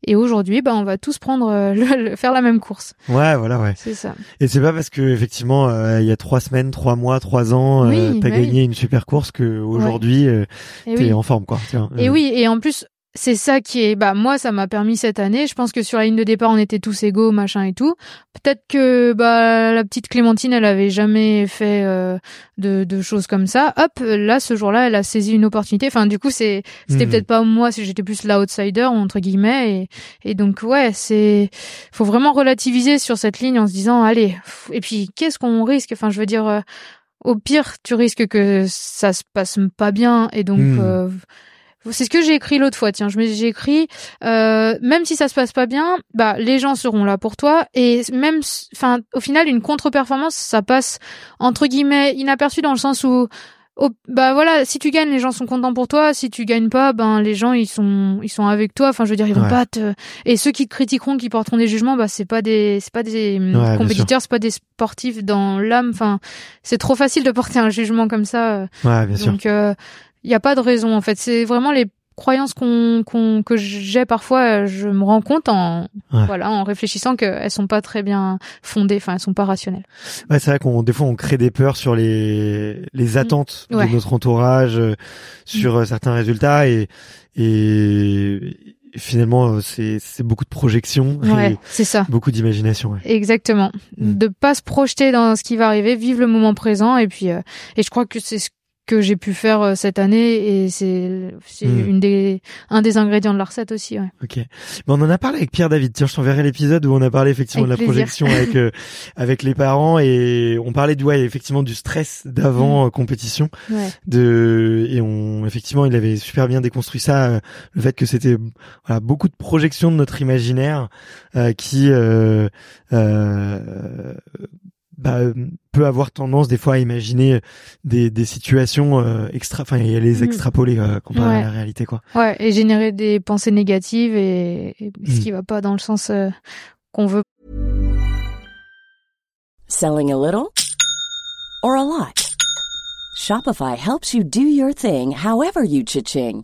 et aujourd'hui, on va tous prendre faire la même course. Ouais, voilà, ouais. C'est ça. Et c'est pas parce que effectivement, il y a 3 semaines, 3 mois, 3 ans, t'as gagné une super course que aujourd'hui, t'es en forme, quoi. Et et en plus, c'est ça qui est, moi, ça m'a permis cette année. Je pense que sur la ligne de départ, on était tous égaux, machin et tout. Peut-être que, la petite Clémentine, elle avait jamais fait, de choses comme ça. Hop, là, ce jour-là, elle a saisi une opportunité. Enfin, du coup, c'était peut-être pas moi, j'étais plus l'outsider, entre guillemets. Et donc, ouais, faut vraiment relativiser sur cette ligne en se disant, allez, et puis, qu'est-ce qu'on risque? Enfin, je veux dire, au pire, tu risques que ça se passe pas bien. Et donc, c'est ce que j'ai écrit l'autre fois, tiens, j'ai écrit même si ça se passe pas bien, les gens seront là pour toi et même au final une contre-performance, ça passe entre guillemets inaperçu dans le sens où si tu gagnes, les gens sont contents pour toi, si tu gagnes pas, les gens ils sont avec toi, ils vont pas te... et ceux qui te critiqueront, qui porteront des jugements, c'est pas des compétiteurs, c'est pas des sportifs dans l'âme, c'est trop facile de porter un jugement comme ça. Ouais, bien sûr. Donc il n'y a pas de raison, en fait. C'est vraiment les croyances que j'ai parfois, je me rends compte en réfléchissant qu'elles sont pas très bien fondées, elles sont pas rationnelles. Ouais, c'est vrai des fois, on crée des peurs sur les attentes de notre entourage, sur certains résultats et finalement, c'est beaucoup de projections. Ouais, c'est ça. Beaucoup d'imagination. Ouais. Exactement. De pas se projeter dans ce qui va arriver, vivre le moment présent et puis, et je crois que c'est ce que j'ai pu faire cette année et c'est un des ingrédients de la recette aussi. Ouais. Ok. On en a parlé avec Pierre David. Tiens, je t'enverrai l'épisode où on a parlé effectivement de la projection avec les parents et on parlait effectivement du stress d'avant compétition. Ouais. Effectivement, il avait super bien déconstruit ça, le fait que c'était beaucoup de projections de notre imaginaire qui peut avoir tendance des fois à imaginer des situations et à les extrapoler comparé à la réalité, quoi. Ouais, et générer des pensées négatives et ce qui va pas dans le sens qu'on veut. Selling a little or a lot? Shopify helps you do your thing however you cha-ching.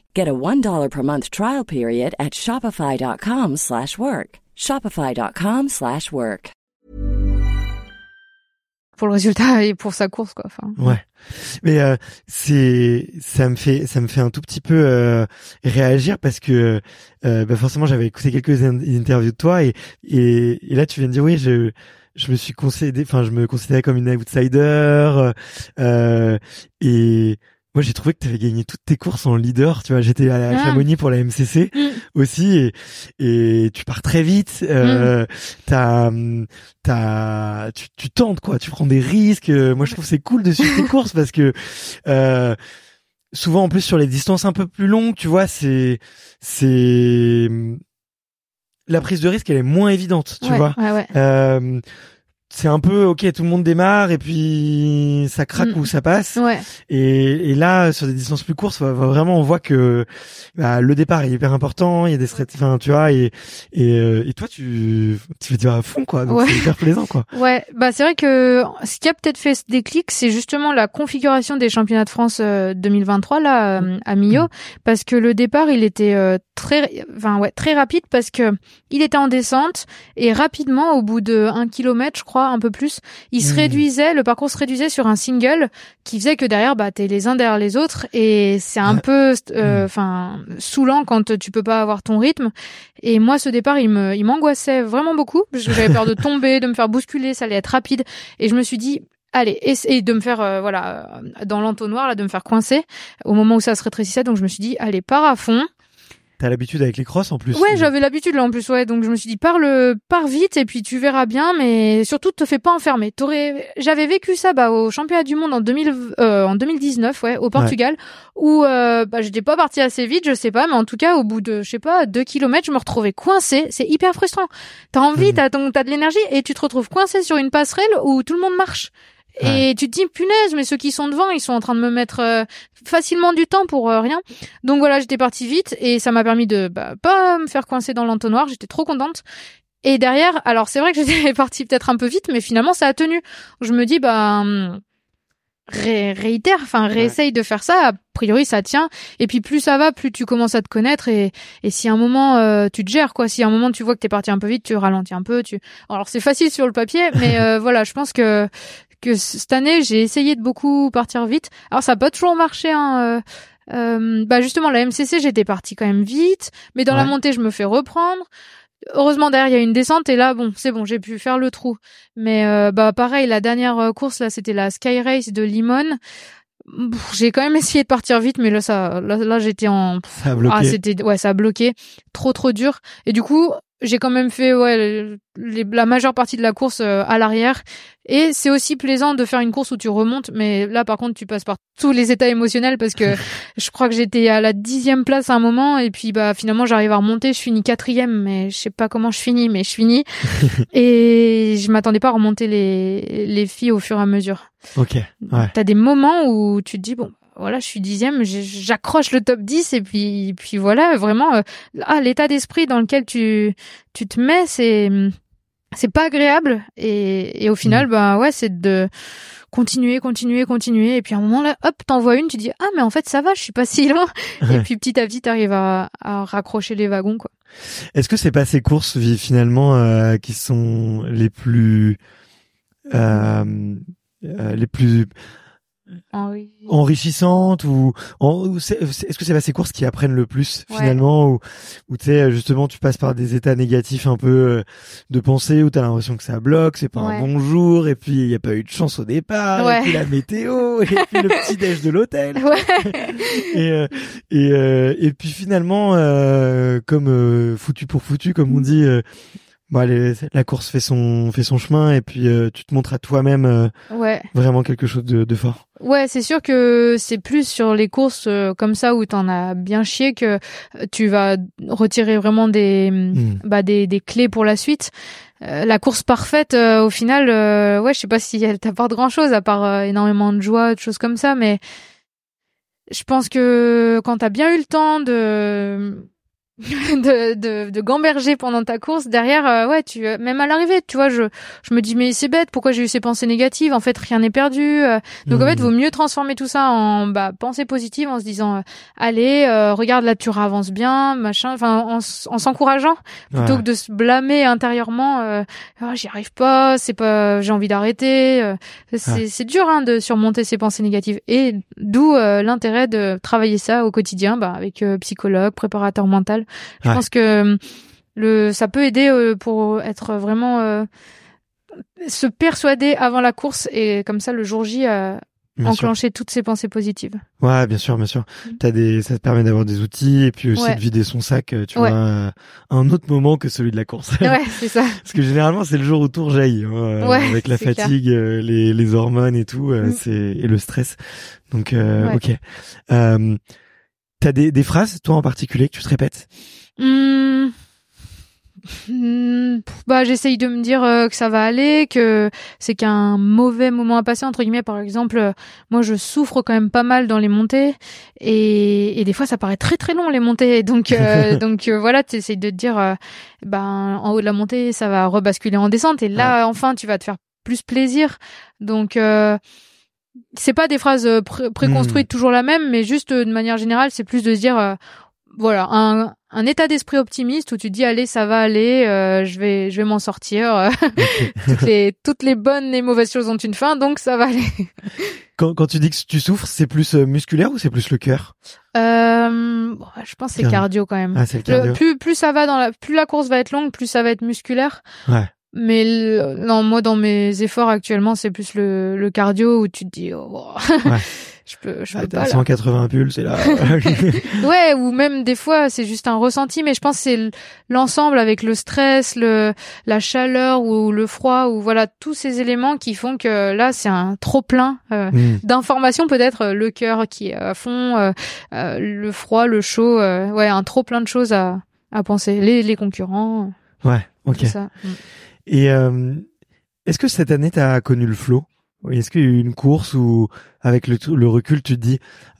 Get a $1 per month trial period at shopify.com/work. Shopify.com/work. Pour le résultat et pour sa course, quoi. Ouais. Mais ça me fait un tout petit peu réagir parce que forcément j'avais écouté quelques interviews de toi et là tu viens de dire je me considérais comme une outsider, et moi j'ai trouvé que t'avais gagné toutes tes courses en leader, tu vois, j'étais à Chamonix pour la MCC aussi, et tu pars très vite, tu tentes, quoi, tu prends des risques, moi je trouve que c'est cool de suivre tes courses parce que, souvent en plus sur les distances un peu plus longues, tu vois, la prise de risque, elle est moins évidente, tu vois. Ouais, ouais. c'est un peu ok, tout le monde démarre et puis ça craque ou ça passe. Ouais. Et là sur des distances plus courtes, vraiment on voit que le départ est hyper important. Il y a des stratégies, enfin tu vois, et toi tu vas à fond quoi. Donc ouais. C'est hyper plaisant quoi. Ouais, bah c'est vrai que ce qui a peut-être fait ce déclic, c'est justement la configuration des championnats de France 2023 là à Millau, parce que le départ il était très rapide, parce que il était en descente et rapidement au bout de 1 kilomètre je crois, un peu plus, il se réduisait, le parcours se réduisait sur un single qui faisait que derrière t'es les uns derrière les autres et c'est un peu saoulant quand tu peux pas avoir ton rythme. Et moi ce départ il m'angoissait vraiment beaucoup parce que j'avais peur de tomber, de me faire bousculer, ça allait être rapide et je me suis dit allez, essaye de me faire dans l'entonnoir là, de me faire coincer au moment où ça se rétrécissait. Donc je me suis dit allez, pars à fond. T'as l'habitude avec les crosses en plus. Ouais, j'avais l'habitude là en plus, ouais. Donc je me suis dit pars vite et puis tu verras bien, mais surtout te fais pas enfermer. J'avais vécu ça au championnat du monde en 2019, ouais, au Portugal, où j'étais pas partie assez vite, je sais pas, mais en tout cas au bout de 2 kilomètres, je me retrouvais coincée. C'est hyper frustrant. T'as envie, t'as de l'énergie et tu te retrouves coincée sur une passerelle où tout le monde marche. Et tu te dis punaise, mais ceux qui sont devant ils sont en train de me mettre facilement du temps pour rien. Donc voilà, j'étais partie vite et ça m'a permis de pas me faire coincer dans l'entonnoir. J'étais trop contente. Et derrière, alors c'est vrai que j'étais partie peut-être un peu vite, mais finalement ça a tenu. Je me dis réessaye de faire ça. A priori ça tient, et puis plus ça va, plus tu commences à te connaître, et si à un moment tu te gères quoi, si à un moment tu vois que t'es parti un peu vite, tu ralentis un peu, alors c'est facile sur le papier, mais voilà, je pense que cette année j'ai essayé de beaucoup partir vite. Alors ça n'a pas toujours marché, hein. Justement la MCC j'étais partie quand même vite, mais dans la montée je me fais reprendre. Heureusement derrière il y a une descente et là c'est bon, j'ai pu faire le trou. Mais pareil, la dernière course là c'était la Sky Race de Limone. J'ai quand même essayé de partir vite, mais là j'étais ça a bloqué. Ça a bloqué, trop dur. Et du coup j'ai quand même fait la majeure partie de la course à l'arrière, et c'est aussi plaisant de faire une course où tu remontes, mais là par contre tu passes par tous les états émotionnels parce que je crois que j'étais à la 10e place à un moment et puis finalement j'arrive à remonter, je finis 4e, mais je sais pas comment je finis, mais je finis et je m'attendais pas à remonter les filles au fur et à mesure. Ok. Ouais. T'as des moments où tu te dis voilà, je suis 10e, j'accroche le top 10 et puis voilà, vraiment l'état d'esprit dans lequel tu te mets, c'est pas agréable, et au final c'est de continuer, et puis à un moment là hop, t'en vois une, tu dis mais en fait ça va, je suis pas si loin, et puis petit à petit t'arrives à raccrocher les wagons quoi. Est-ce que c'est pas ces courses finalement qui sont les plus enrichissantes, ou est-ce que c'est pas ces courses qui apprennent le plus finalement, ou tu sais justement tu passes par des états négatifs un peu de pensée où t'as l'impression que ça bloque, c'est pas un bon jour, et puis il y a pas eu de chance au départ, et puis la météo, et puis le petit déj de l'hôtel, et puis finalement comme foutu pour foutu comme on dit, la course fait son chemin, et puis tu te montres à toi-même vraiment quelque chose de fort. Ouais, c'est sûr que c'est plus sur les courses comme ça où t'en as bien chié que tu vas retirer vraiment des clés pour la suite. La course parfaite au final, je sais pas si elle t'apporte grand-chose à part énormément de joie, de choses comme ça, mais je pense que quand t'as bien eu le temps de gamberger pendant ta course, derrière même à l'arrivée, tu vois, je me dis mais c'est bête, pourquoi j'ai eu ces pensées négatives, en fait rien n'est perdu, donc en fait vaut mieux transformer tout ça en pensées positives, en se disant allez regarde là tu avances bien machin, enfin en s'encourageant plutôt que de se blâmer intérieurement, j'y arrive pas, c'est pas, j'ai envie d'arrêter, c'est dur hein, de surmonter ces pensées négatives, et d'où l'intérêt de travailler ça au quotidien avec psychologue, préparateur mental. Je pense que ça peut aider pour être vraiment se persuader avant la course, et comme ça le jour J enclencher toutes ces pensées positives. Ouais, bien sûr, bien sûr. Ça te permet d'avoir des outils, et puis aussi de vider son sac, tu vois, un autre moment que celui de la course. Ouais, c'est ça. Parce que généralement, c'est le jour où tout rejaillit, avec la fatigue, les hormones et tout, et le stress. Donc, ok. T'as des phrases, toi en particulier, que tu te répètes ? J'essaye de me dire que ça va aller, que c'est qu'un mauvais moment à passer, entre guillemets. Par exemple, moi, je souffre quand même pas mal dans les montées et des fois, ça paraît très très long, les montées. Donc, voilà, tu essayes de te dire, en haut de la montée, ça va rebasculer en descente et là, enfin, tu vas te faire plus plaisir. Donc, c'est pas des phrases préconstruites toujours la même, mais juste de manière générale, c'est plus de se dire... Voilà, un état d'esprit optimiste où tu te dis allez, ça va aller, je vais m'en sortir. toutes les bonnes et mauvaises choses ont une fin, donc ça va aller. Quand tu dis que tu souffres, c'est plus musculaire ou c'est plus le cœur ? Je pense que c'est cardio quand même. Ah, c'est le cardio. Plus ça va plus la course va être longue, plus ça va être musculaire. Ouais. Mais non, moi dans mes efforts actuellement, c'est plus le cardio où tu te dis ouais. Je peux pas. 180 pulls, c'est là. Ouais, ou même des fois, c'est juste un ressenti, mais je pense que c'est l'ensemble avec le stress, la chaleur ou le froid, ou voilà, tous ces éléments qui font que là, c'est un trop-plein d'informations, peut-être le cœur qui est à fond, le froid, le chaud, un trop-plein de choses à penser. Les concurrents. Ouais, ok. Tout ça. Et est-ce que cette année, t'as connu le flow ? Est-ce qu'il y a eu une course où, avec le recul, tu te dis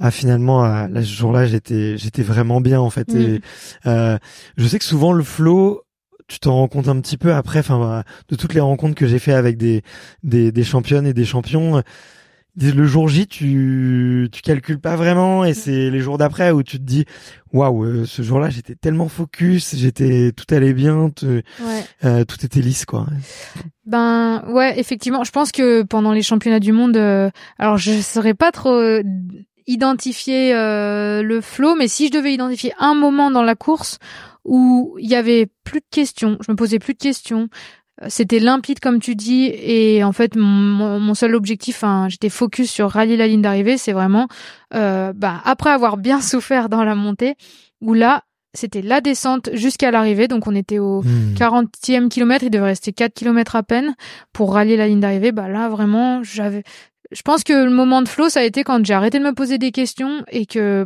finalement, ce jour-là, j'étais vraiment bien en fait. Mmh. Et, je sais que souvent le flow, tu t'en rends compte un petit peu après. Enfin, de toutes les rencontres que j'ai fait avec des championnes et des champions, le jour J, tu calcules pas vraiment, et c'est les jours d'après où tu te dis waouh, ce jour-là, j'étais tellement focus, tout allait bien, tout était lisse quoi. Ben ouais, effectivement, je pense que pendant les championnats du monde, alors je saurais pas trop identifier le flow, mais si je devais identifier un moment dans la course où il y avait plus de questions, je me posais plus de questions, c'était limpide comme tu dis, et en fait mon seul objectif, j'étais focus sur rallier la ligne d'arrivée, c'est vraiment après avoir bien souffert dans la montée, où là c'était la descente jusqu'à l'arrivée, donc on était au 40e kilomètre, il devait rester 4 kilomètres à peine pour rallier la ligne d'arrivée. Là vraiment, je pense que le moment de flow, ça a été quand j'ai arrêté de me poser des questions et que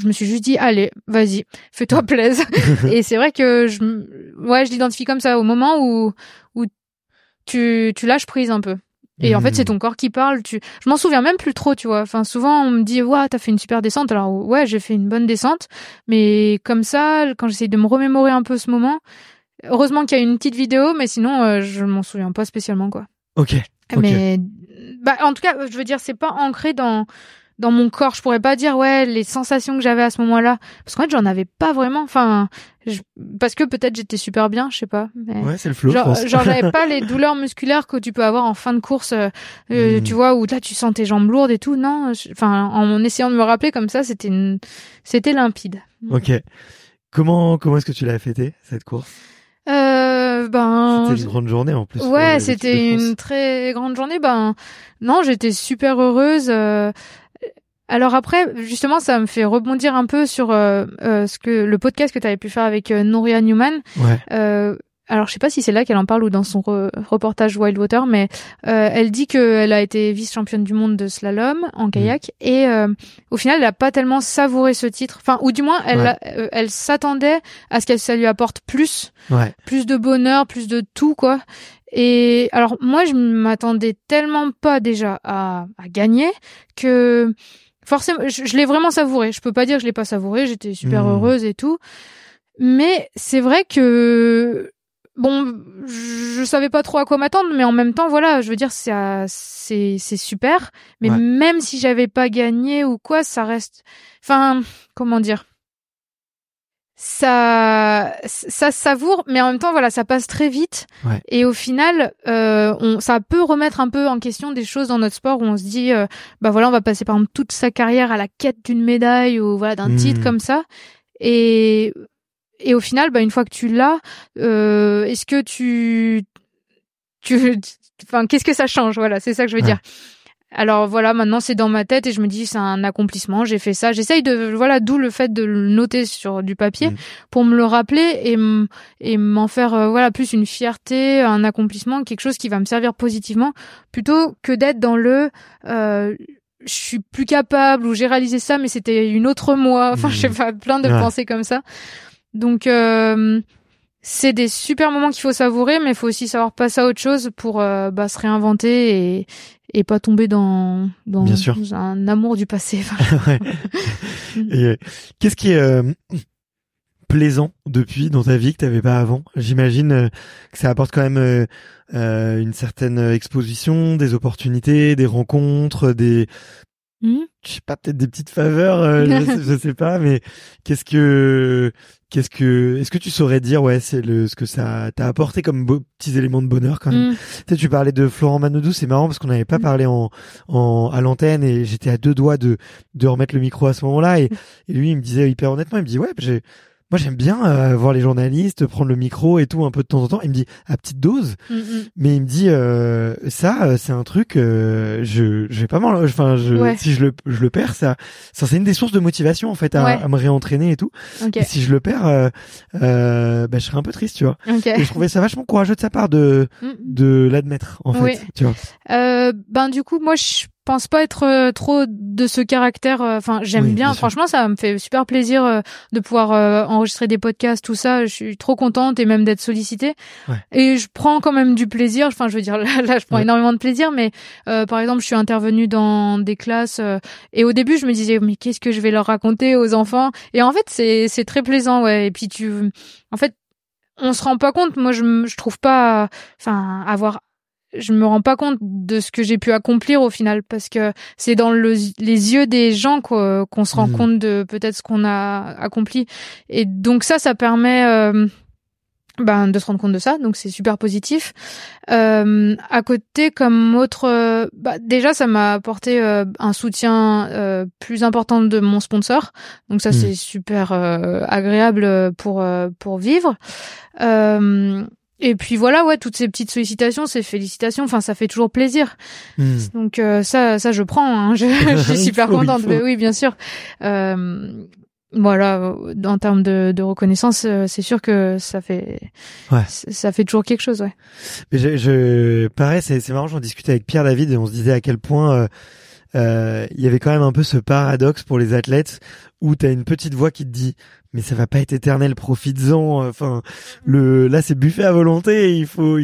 je me suis juste dit allez, vas-y, fais-toi plaisir. Et c'est vrai que je l'identifie comme ça, au moment où tu lâches prise un peu. Et en fait, c'est ton corps qui parle. Je m'en souviens même plus trop, tu vois. Enfin, souvent, on me dit, waouh, t'as fait une super descente. Alors, ouais, j'ai fait une bonne descente. Mais comme ça, quand j'essaye de me remémorer un peu ce moment, heureusement qu'il y a une petite vidéo, mais sinon, je m'en souviens pas spécialement, quoi. Ok. Mais, en tout cas, je veux dire, c'est pas ancré dans mon corps. Je pourrais pas dire, ouais, les sensations que j'avais à ce moment-là. Parce qu'en fait, j'en avais pas vraiment. Enfin, parce que peut-être j'étais super bien, je sais pas. Mais ouais, c'est le flow. Genre j'avais pas les douleurs musculaires que tu peux avoir en fin de course, tu vois, où là tu sens tes jambes lourdes et tout. Non, en essayant de me rappeler comme ça, c'était limpide. Ok. Comment est-ce que tu l'as fêté cette course ? C'était une grande journée en plus. Ouais, c'était une très grande journée. Non, j'étais super heureuse. Alors après, justement, ça me fait rebondir un peu sur le podcast que tu avais pu faire avec Nouria Newman. Ouais. Alors, je sais pas si c'est là qu'elle en parle ou dans son reportage Wild Waters, mais elle dit qu'elle a été vice-championne du monde de slalom en kayak et au final, elle a pas tellement savouré ce titre. Enfin, ou du moins, elle s'attendait à ce que ça lui apporte plus, plus de bonheur, plus de tout, quoi. Et alors, moi, je m'attendais tellement pas déjà à gagner que... Forcément, je l'ai vraiment savouré. Je peux pas dire que je l'ai pas savouré. J'étais super heureuse et tout. Mais c'est vrai que je savais pas trop à quoi m'attendre. Mais en même temps, voilà, je veux dire, c'est super. Mais même si j'avais pas gagné ou quoi, ça reste. Enfin, comment dire ? Ça savoure, mais en même temps, voilà, ça passe très vite. Ouais. Et au final, ça peut remettre un peu en question des choses dans notre sport où on se dit, on va passer par exemple toute sa carrière à la quête d'une médaille ou voilà d'un titre comme ça. Et au final, une fois que tu l'as, est-ce que qu'est-ce que ça change ? Voilà, c'est ça que je veux dire. Alors voilà, maintenant c'est dans ma tête et je me dis c'est un accomplissement, j'ai fait ça. J'essaye d'où le fait de le noter sur du papier pour me le rappeler et m'en faire plus une fierté, un accomplissement, quelque chose qui va me servir positivement plutôt que d'être dans le je suis plus capable ou j'ai réalisé ça mais c'était une autre moi. Enfin je sais pas, plein de pensées comme ça. Donc C'est des super moments qu'il faut savourer, mais il faut aussi savoir passer à autre chose pour se réinventer et pas tomber dans un amour du passé. Enfin. Et, qu'est-ce qui est plaisant depuis dans ta vie que tu n'avais pas avant ? J'imagine que ça apporte quand même une certaine exposition, des opportunités, des rencontres, des... Je sais pas, peut-être des petites faveurs, je sais pas, mais est-ce que tu saurais dire, c'est ce que ça t'a apporté comme petits éléments de bonheur quand même. Tu parlais de Florent Manaudou, c'est marrant parce qu'on n'avait pas parlé à l'antenne et j'étais à deux doigts de remettre le micro à ce moment-là et lui il me disait hyper honnêtement, il me dit moi, j'aime bien voir les journalistes, prendre le micro et tout un peu de temps en temps. Il me dit à petite dose, mais il me dit ça, c'est un truc. Je vais pas mal. Enfin, si je le perds, ça c'est une des sources de motivation en fait à me réentraîner et tout. Okay. Et si je le perds, je serais un peu triste, tu vois. Okay. Et je trouvais ça vachement courageux de sa part de l'admettre en fait. Oui. Tu vois. Du coup, moi je pense pas être trop de ce caractère. Enfin, j'aime bien. Franchement, ça me fait super plaisir de pouvoir enregistrer des podcasts, tout ça. Je suis trop contente et même d'être sollicitée. Ouais. Et je prends quand même du plaisir. Enfin, je veux dire, là je prends énormément de plaisir. Mais par exemple, je suis intervenue dans des classes et au début, je me disais mais qu'est-ce que je vais leur raconter aux enfants ? Et en fait, c'est très plaisant, ouais. Et puis on se rend pas compte. Moi, je trouve pas. Enfin, je me rends pas compte de ce que j'ai pu accomplir au final parce que c'est dans les yeux des gens qu'on se rend compte de peut-être ce qu'on a accompli et donc ça permet de se rendre compte de ça, donc c'est super positif. À côté, comme autre, déjà ça m'a apporté un soutien plus important de mon sponsor, donc ça c'est super agréable pour vivre. Et puis voilà, toutes ces petites sollicitations, ces félicitations, ça fait toujours plaisir. Donc ça je prends, hein. Je suis super contente. Mais oui, bien sûr. Voilà, en termes de reconnaissance, c'est sûr que ça fait toujours quelque chose, ouais. Mais pareil, c'est marrant, j'en discutais avec Pierre David et on se disait à quel point il y avait quand même un peu ce paradoxe pour les athlètes où t'as une petite voix qui te dit mais ça va pas être éternel, profites-en, enfin c'est buffet à volonté, il faut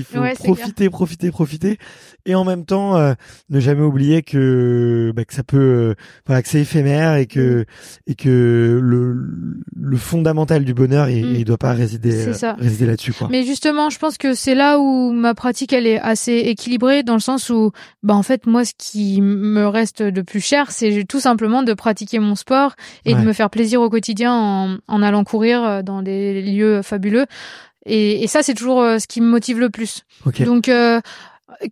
profiter et en même temps ne jamais oublier que ça peut que c'est éphémère et que le fondamental du bonheur il doit pas résider là-dessus quoi. Mais justement, je pense que c'est là où ma pratique elle est assez équilibrée dans le sens où en fait moi ce qui me reste de plus cher c'est tout simplement de pratiquer mon sport et de me faire plaisir au quotidien en allant courir dans des lieux fabuleux et ça c'est toujours ce qui me motive le plus. Okay. Donc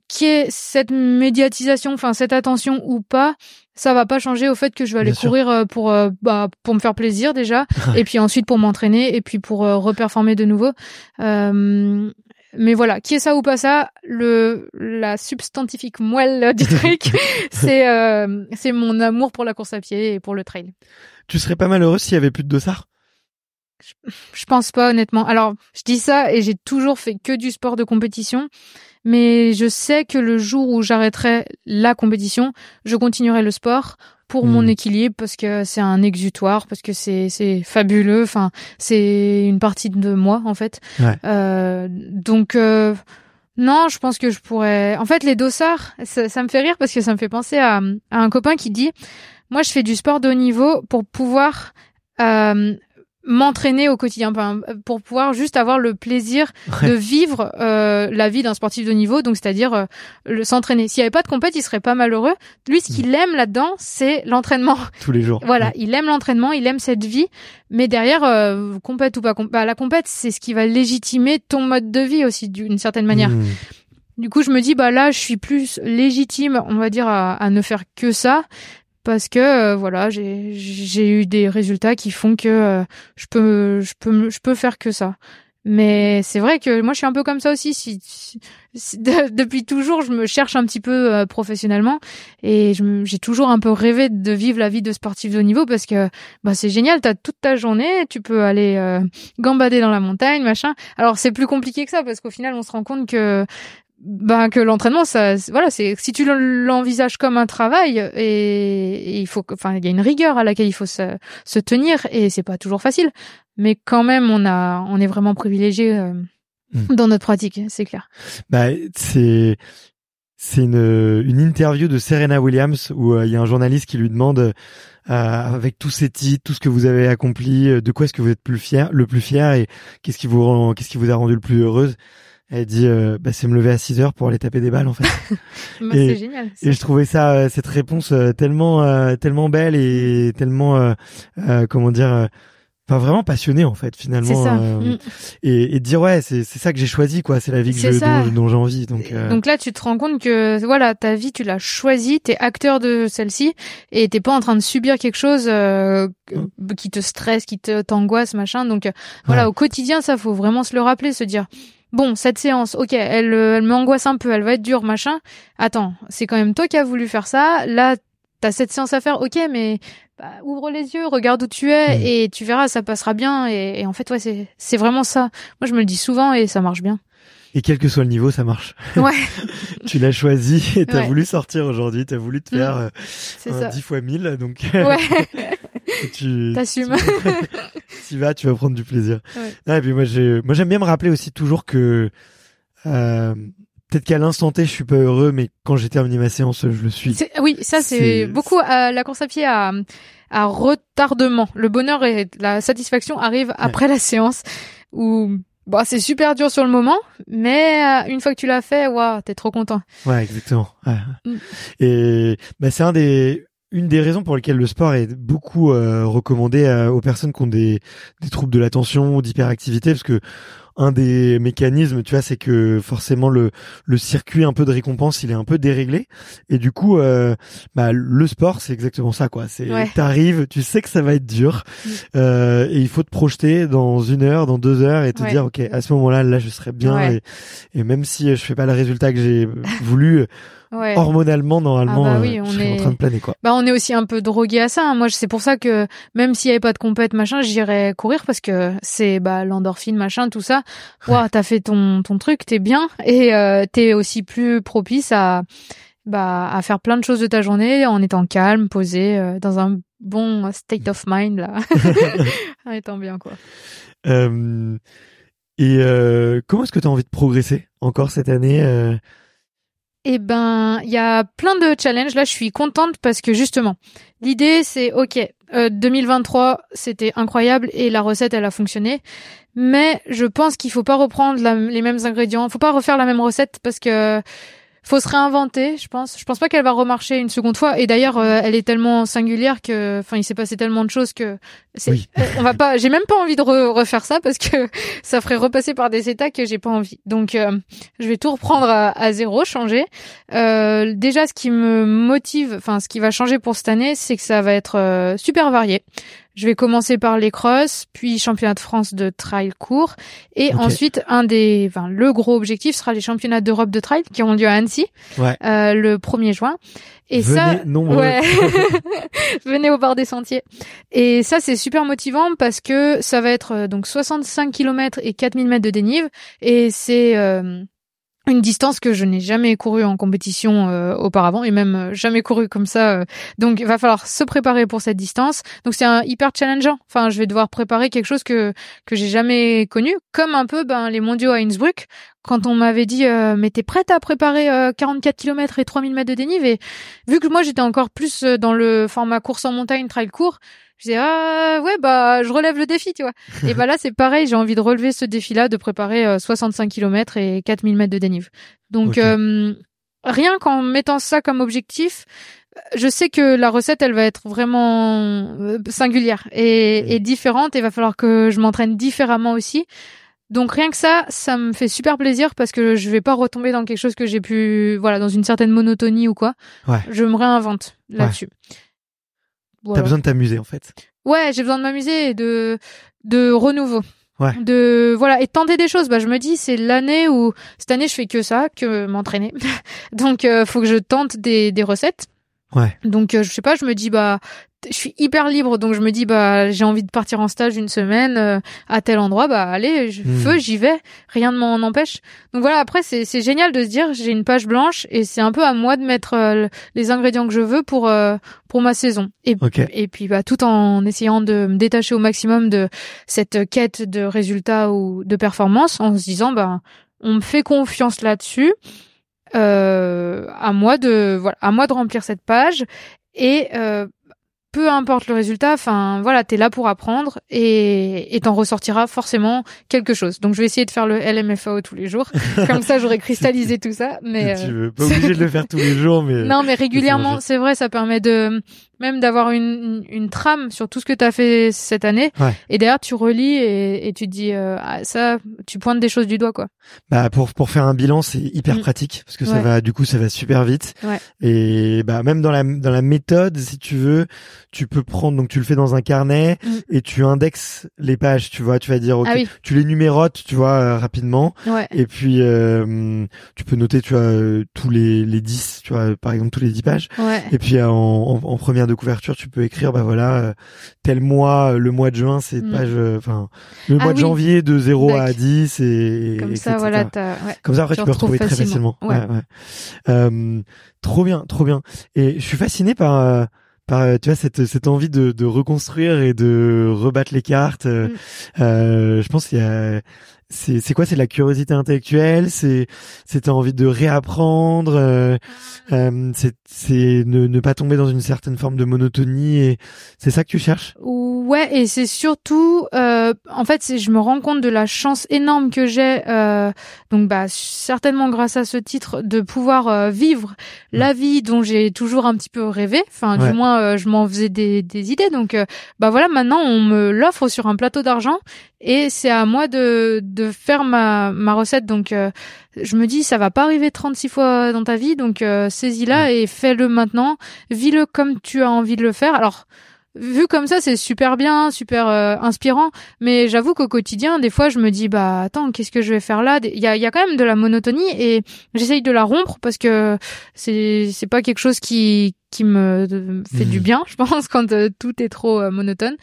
qui est cette médiatisation, enfin cette attention ou pas, ça va pas changer au fait que je vais aller courir pour me faire plaisir déjà et puis ensuite pour m'entraîner et puis pour reperformer de nouveau. Mais voilà, qui est ça ou pas ça, la substantifique moelle du truc, c'est mon amour pour la course à pied et pour le trail. Tu serais pas malheureuse s'il y avait plus de dossard ? Je pense pas, honnêtement. Alors, je dis ça et j'ai toujours fait que du sport de compétition, mais je sais que le jour où j'arrêterai la compétition, je continuerai le sport pour mon équilibre parce que c'est un exutoire, parce que c'est fabuleux, enfin, c'est une partie de moi, en fait. Ouais. Non, je pense que je pourrais... En fait, les dossards, ça me fait rire parce que ça me fait penser à un copain qui dit « Moi, je fais du sport de haut niveau pour pouvoir... m'entraîner au quotidien pour pouvoir juste avoir le plaisir de vivre la vie d'un sportif de niveau, donc c'est-à-dire s'entraîner. S'il n'y avait pas de compète, il serait pas malheureux. Lui, ce qu'il aime là-dedans, c'est l'entraînement. Tous les jours. Voilà, il aime l'entraînement, il aime cette vie, mais derrière, compète ou pas compète, la compète, c'est ce qui va légitimer ton mode de vie aussi, d'une certaine manière. Du coup, je me dis, là, je suis plus légitime, on va dire, à ne faire que ça, parce que j'ai eu des résultats qui font que je peux faire que ça. Mais c'est vrai que moi je suis un peu comme ça aussi, depuis toujours je me cherche un petit peu professionnellement et j'ai toujours un peu rêvé de vivre la vie de sportif de haut niveau parce que c'est génial, t'as toute ta journée, tu peux aller gambader dans la montagne, machin. Alors c'est plus compliqué que ça parce qu'au final on se rend compte que ben que l'entraînement, ça, voilà, c'est si tu l'envisages comme un travail, et il faut, enfin, il y a une rigueur à laquelle il faut se tenir, et c'est pas toujours facile, mais quand même, on est vraiment privilégié dans notre pratique, c'est clair. Bah, c'est une interview de Serena Williams où il y a un journaliste qui lui demande avec tous ces titres, tout ce que vous avez accompli, de quoi est-ce que vous êtes le plus fier et qu'est-ce qui vous a rendu le plus heureuse. Elle dit bah c'est me lever à 6 heures pour aller taper des balles en fait. Bah, et, c'est génial. Ça. Et je trouvais ça cette réponse tellement belle et tellement comment dire enfin vraiment passionné en fait finalement. C'est ça. Et dire ouais c'est ça que j'ai choisi quoi, c'est la vie que dont j'ai envie donc là tu te rends compte que voilà ta vie tu l'as choisie, t'es acteur de celle-ci et t'es pas en train de subir quelque chose qui te stresse, t'angoisse machin donc voilà ouais. Au quotidien ça faut vraiment se le rappeler, se dire bon cette séance ok elle m'angoisse un peu, elle va être dure machin, attends c'est quand même toi qui as voulu faire ça, là t'as cette séance à faire ok mais bah, ouvre les yeux, regarde où tu es et tu verras, ça passera bien. Et en fait, ouais, c'est vraiment ça. Moi, je me le dis souvent et ça marche bien. Et quel que soit le niveau, ça marche. Ouais. Tu l'as choisi et t'as voulu sortir aujourd'hui, t'as voulu te faire 10 fois 1000. Donc, t'assumes. Tu vas prendre du plaisir. Ouais. Ah, et puis moi, j'aime bien me rappeler aussi toujours que peut-être qu'à l'instant T, je suis pas heureux, mais quand j'ai terminé ma séance, je le suis. Oui, ça c'est beaucoup la course à pied à retardement. Le bonheur et la satisfaction arrivent après la séance où bah c'est super dur sur le moment, mais une fois que tu l'as fait, waouh, t'es trop content. Ouais, exactement. Ouais. Et bah c'est une des raisons pour lesquelles le sport est beaucoup recommandé aux personnes qui ont des troubles de l'attention ou d'hyperactivité, parce que un des mécanismes, tu vois, c'est que forcément le circuit un peu de récompense, il est un peu déréglé, et du coup, bah le sport, c'est exactement ça, quoi. C'est t'arrives, tu sais que ça va être dur, et il faut te projeter dans 1 heure, dans 2 heures, et te dire, ok, à ce moment-là, là, je serai bien, et même si je fais pas le résultat que j'ai voulu. Hormonalement, normalement, on est en train de planer, quoi. Bah, on est aussi un peu drogué à ça, hein. Moi, c'est pour ça que même s'il y avait pas de compète, machin, j'irais courir parce que c'est, bah, l'endorphine, machin, tout ça. Wow, t'as fait ton truc, t'es bien et, t'es aussi plus propice à faire plein de choses de ta journée en étant calme, posé, dans un bon state of mind, là. En étant bien, quoi. Comment est-ce que t'as envie de progresser encore cette année, Eh ben, il y a plein de challenges. Là, je suis contente parce que justement, l'idée, c'est 2023, c'était incroyable et la recette, elle a fonctionné. Mais je pense qu'il faut pas reprendre les mêmes ingrédients. Faut pas refaire la même recette parce que faut se réinventer, je pense. Je pense pas qu'elle va remarcher une seconde fois. Et d'ailleurs, elle est tellement singulière que, enfin, il s'est passé tellement de choses que on va pas, j'ai même pas envie de refaire ça parce que ça ferait repasser par des états que j'ai pas envie. Donc, je vais tout reprendre à zéro, changer. Déjà, ce qui me motive, enfin, ce qui va changer pour cette année, c'est que ça va être super varié. Je vais commencer par les crosses, puis championnat de France de trail court. Et ensuite, le gros objectif sera les championnats d'Europe de trail qui ont lieu à Annecy, le 1er juin. Et venez au bord des sentiers. Et ça, c'est super motivant parce que ça va être donc 65 km et 4000 mètres de dénive. Et c'est une distance que je n'ai jamais courue en compétition auparavant et même jamais courue comme ça. Donc, il va falloir se préparer pour cette distance. Donc, c'est hyper challengeant. Enfin, je vais devoir préparer quelque chose que j'ai jamais connu, comme un peu les mondiaux à Innsbruck. Quand on m'avait dit mais t'es prête à préparer 44 km et 3000 mètres de dénivelé, et vu que moi j'étais encore plus dans le format course en montagne, trail court, je disais je relève le défi, tu vois. Et là c'est pareil, j'ai envie de relever ce défi là de préparer 65 km et 4000 mètres de dénivelé. Donc rien qu'en mettant ça comme objectif, je sais que la recette, elle va être vraiment singulière et différente, et va falloir que je m'entraîne différemment aussi. Donc rien que ça me fait super plaisir parce que je vais pas retomber dans quelque chose que j'ai pu, dans une certaine monotonie ou quoi. Ouais. Je me réinvente là-dessus. Ouais. Voilà. T'as besoin de t'amuser en fait. Ouais, j'ai besoin de m'amuser et de renouveau. Ouais. Et tenter des choses. Je me dis, c'est l'année où cette année je fais que ça, que m'entraîner. Donc faut que je tente des recettes. Ouais. Donc je sais pas, je me dis bah je suis hyper libre, donc je me dis bah j'ai envie de partir en stage une semaine à tel endroit, bah allez, feu, j'y vais, rien ne m'en empêche. Donc voilà, après c'est génial de se dire j'ai une page blanche et c'est un peu à moi de mettre les ingrédients que je veux pour ma saison. Et puis bah tout en essayant de me détacher au maximum de cette quête de résultats ou de performances, en se disant bah on me fait confiance là-dessus. À moi de remplir cette page et peu importe le résultat, enfin voilà, t'es là pour apprendre et t'en ressortira forcément quelque chose. Donc je vais essayer de faire le LMFAO tous les jours, comme ça j'aurai cristallisé tout ça. Mais tu veux pas obligé de le faire tous les jours, mais non, mais régulièrement, c'est vrai, ça permet de même d'avoir une trame sur tout ce que t'as fait cette année. Ouais. Et derrière tu relis et tu te dis ça, tu pointes des choses du doigt quoi. Bah pour faire un bilan c'est hyper pratique parce que ça va du coup ça va super vite. Ouais. Et bah même dans la méthode si tu veux. Tu peux prendre, donc tu le fais dans un carnet et tu indexes les pages, tu vois, tu vas dire, ok, tu les numérotes, tu vois, rapidement. Ouais. Et puis, tu peux noter, tu vois, tous les 10, tu vois, par exemple, tous les 10 pages. Ouais. Et puis, en première de couverture, tu peux écrire, bah voilà, tel mois, le mois de juin, c'est page, enfin, le mois de janvier de 0 à 10 et comme ça, etc. Voilà, comme ça, après, tu peux retrouver très facilement. Ouais. Ouais, ouais. Trop bien, trop bien. Et je suis fasciné par tu vois cette envie de reconstruire et de rebattre les cartes. Je pense qu'il y a c'est quoi, c'est de la curiosité intellectuelle, c'est envie de réapprendre, c'est ne pas tomber dans une certaine forme de monotonie, et c'est ça que tu cherches. Ouais, et c'est surtout en fait, je me rends compte de la chance énorme que j'ai donc bah certainement grâce à ce titre de pouvoir vivre la vie dont j'ai toujours un petit peu rêvé, enfin du moins je m'en faisais des idées, donc bah voilà, maintenant on me l'offre sur un plateau d'argent et c'est à moi de faire ma recette, donc je me dis ça va pas arriver 36 fois dans ta vie, donc saisis-la et fais-le maintenant, vis-le comme tu as envie de le faire. Alors vu comme ça c'est super bien, super inspirant, mais j'avoue qu'au quotidien des fois je me dis bah attends, qu'est-ce que je vais faire là, il y a quand même de la monotonie et j'essaye de la rompre parce que c'est pas quelque chose qui me fait du bien, je pense, quand tout est trop monotone.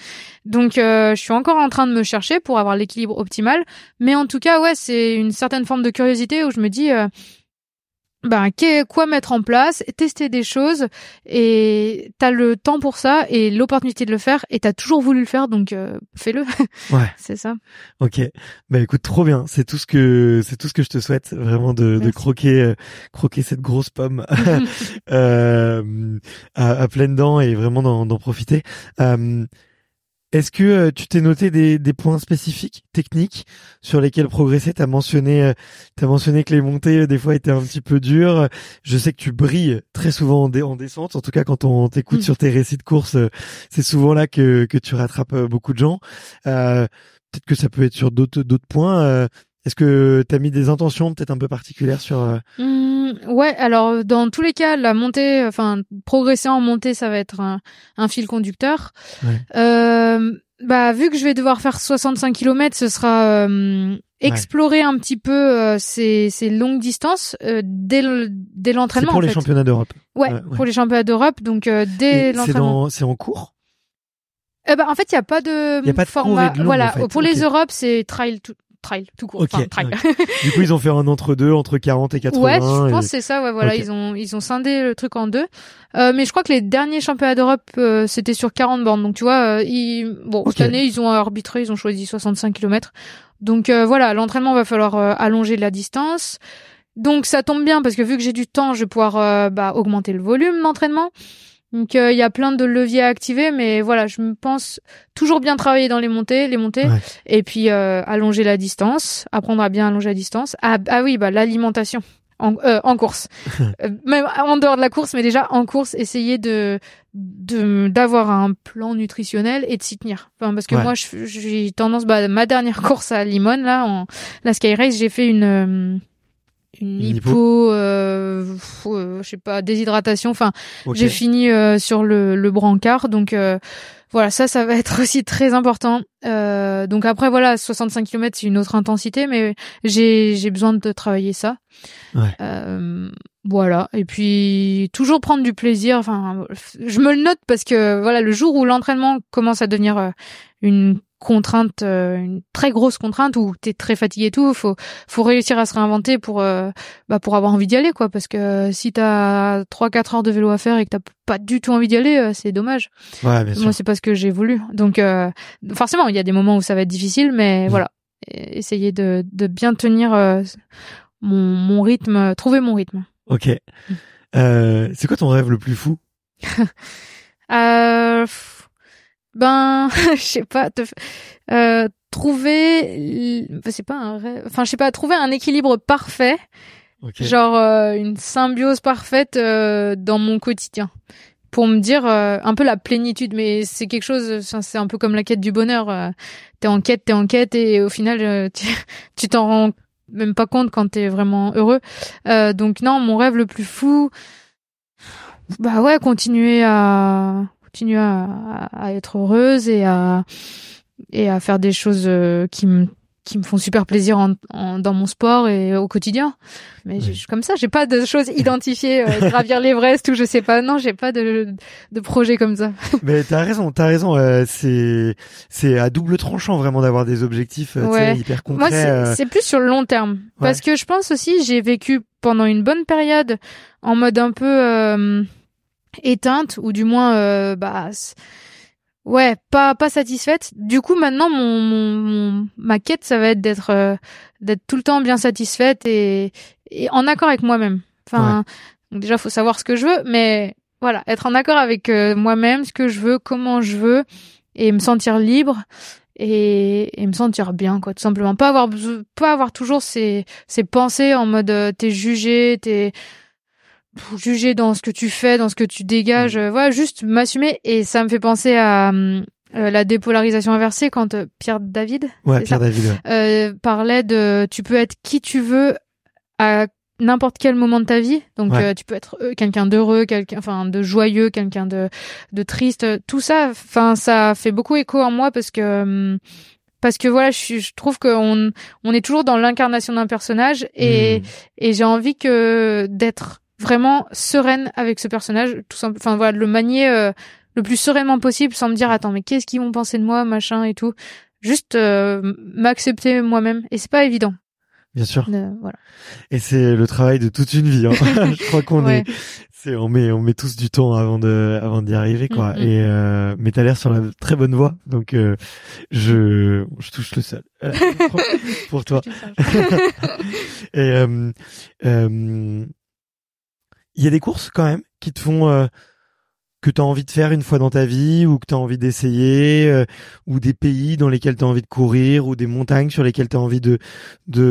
Donc je suis encore en train de me chercher pour avoir l'équilibre optimal, mais en tout cas ouais, c'est une certaine forme de curiosité où je me dis ben quoi mettre en place, tester des choses, et t'as le temps pour ça et l'opportunité de le faire, et t'as toujours voulu le faire, donc fais-le. Ouais. C'est ça. Ok. Ben écoute, trop bien. C'est tout ce que je te souhaite, vraiment de croquer cette grosse pomme à pleines dents et vraiment d'en profiter. Est-ce que tu t'es noté des points spécifiques, techniques, sur lesquels progresser ? T'as mentionné que les montées des fois étaient un petit peu dures. Je sais que tu brilles très souvent en descente. En tout cas, quand on t'écoute sur tes récits de course, c'est souvent là que tu rattrapes beaucoup de gens. Peut-être que ça peut être sur d'autres points. Est-ce que t'as mis des intentions peut-être un peu particulières sur... Ouais, alors dans tous les cas, la montée, enfin progresser en montée, ça va être un fil conducteur. Ouais. Bah vu que je vais devoir faire 65 km, ce sera explorer un petit peu ces longues distances dès l'entraînement. C'est pour les championnats d'Europe. Ouais, pour les championnats d'Europe, donc dès et l'entraînement. C'est en cours. Bah en fait, il y a pas de format. De long, voilà, en fait. Pour les Europes, c'est trail tout court, enfin trail. Du coup, ils ont fait un entre-deux, entre 40 et 80. Ouais, je pense que c'est ça, ouais, voilà, ils ont scindé le truc en deux. Mais je crois que les derniers championnats d'Europe, c'était sur 40 bornes. Donc tu vois, cette année, ils ont arbitré, ils ont choisi 65 km. Donc voilà, l'entraînement va falloir allonger la distance. Donc ça tombe bien parce que vu que j'ai du temps, je vais pouvoir augmenter le volume d'entraînement. Donc il y a plein de leviers à activer, mais voilà, je me pense toujours bien travailler dans les montées, et puis allonger la distance, apprendre à bien allonger la distance. Ah oui, l'alimentation en course, même en dehors de la course, mais déjà en course, essayer d'avoir un plan nutritionnel et de s'y tenir. Enfin, parce que moi, j'ai tendance, ma dernière course à Limone là, la Sky Race, j'ai fait une hypo, je sais pas, déshydratation. Enfin, j'ai fini sur le brancard. Donc voilà, ça va être aussi très important. Donc après voilà, 65 km c'est une autre intensité, mais j'ai besoin de travailler ça. Ouais. Voilà, et puis toujours prendre du plaisir. Enfin, je me le note parce que voilà, le jour où l'entraînement commence à devenir une contrainte, une très grosse contrainte où t'es très fatigué et tout, faut réussir à se réinventer pour avoir envie d'y aller, quoi, parce que si t'as 3-4 heures de vélo à faire et que t'as pas du tout envie d'y aller, c'est dommage. Ouais, bien sûr. Moi, c'est pas ce que j'ai voulu. Donc forcément, il y a des moments où ça va être difficile, mais voilà, essayer de bien tenir mon rythme, trouver mon rythme. Ok. C'est quoi ton rêve le plus fou? Je sais pas, trouver un équilibre parfait. Okay. Genre une symbiose parfaite dans mon quotidien. Pour me dire un peu la plénitude, mais c'est quelque chose, c'est un peu comme la quête du bonheur, t'es en quête et au final tu t'en rends même pas compte quand t'es vraiment heureux. Donc non, mon rêve le plus fou, continuer à être heureuse et à faire des choses qui me font super plaisir dans mon sport et au quotidien. Mais comme ça, j'ai pas de choses identifiées, gravir l'Everest ou je sais pas. Non, j'ai pas de projet comme ça. Mais t'as raison. C'est à double tranchant vraiment d'avoir des objectifs hyper concrets. Moi, c'est plus sur le long terme. Ouais. Parce que je pense aussi, j'ai vécu pendant une bonne période en mode un peu éteinte ou du moins pas satisfaite. Du coup maintenant ma quête, ça va être d'être tout le temps bien satisfaite et en accord avec moi-même. Donc déjà faut savoir ce que je veux, mais voilà, être en accord avec moi-même, ce que je veux, comment je veux, et me sentir libre et me sentir bien, quoi, tout simplement. Pas avoir toujours ces pensées en mode t'es jugé, t'es jugé dans ce que tu fais, dans ce que tu dégages, juste m'assumer. Et ça me fait penser à la dépolarisation inversée quand Pierre David parlait de tu peux être qui tu veux à n'importe quel moment de ta vie. Donc tu peux être quelqu'un d'heureux, quelqu'un de joyeux, quelqu'un de triste, tout ça, ça fait beaucoup écho en moi parce que voilà, je trouve qu'on est toujours dans l'incarnation d'un personnage et j'ai envie que d'être vraiment sereine avec ce personnage, tout simple, de le manier le plus sereinement possible, sans me dire attends, mais qu'est-ce qu'ils vont penser de moi, machin et tout. Juste m'accepter moi-même, et c'est pas évident. Bien sûr. Et c'est le travail de toute une vie, hein. Je crois qu'on on met tous du temps avant d'y arriver, quoi. Et mais t'as l'air sur la très bonne voie, donc je touche le sol pour toi. Et il y a des courses quand même qui te font que t'as envie de faire une fois dans ta vie, ou que t'as envie d'essayer, ou des pays dans lesquels t'as envie de courir, ou des montagnes sur lesquelles t'as envie de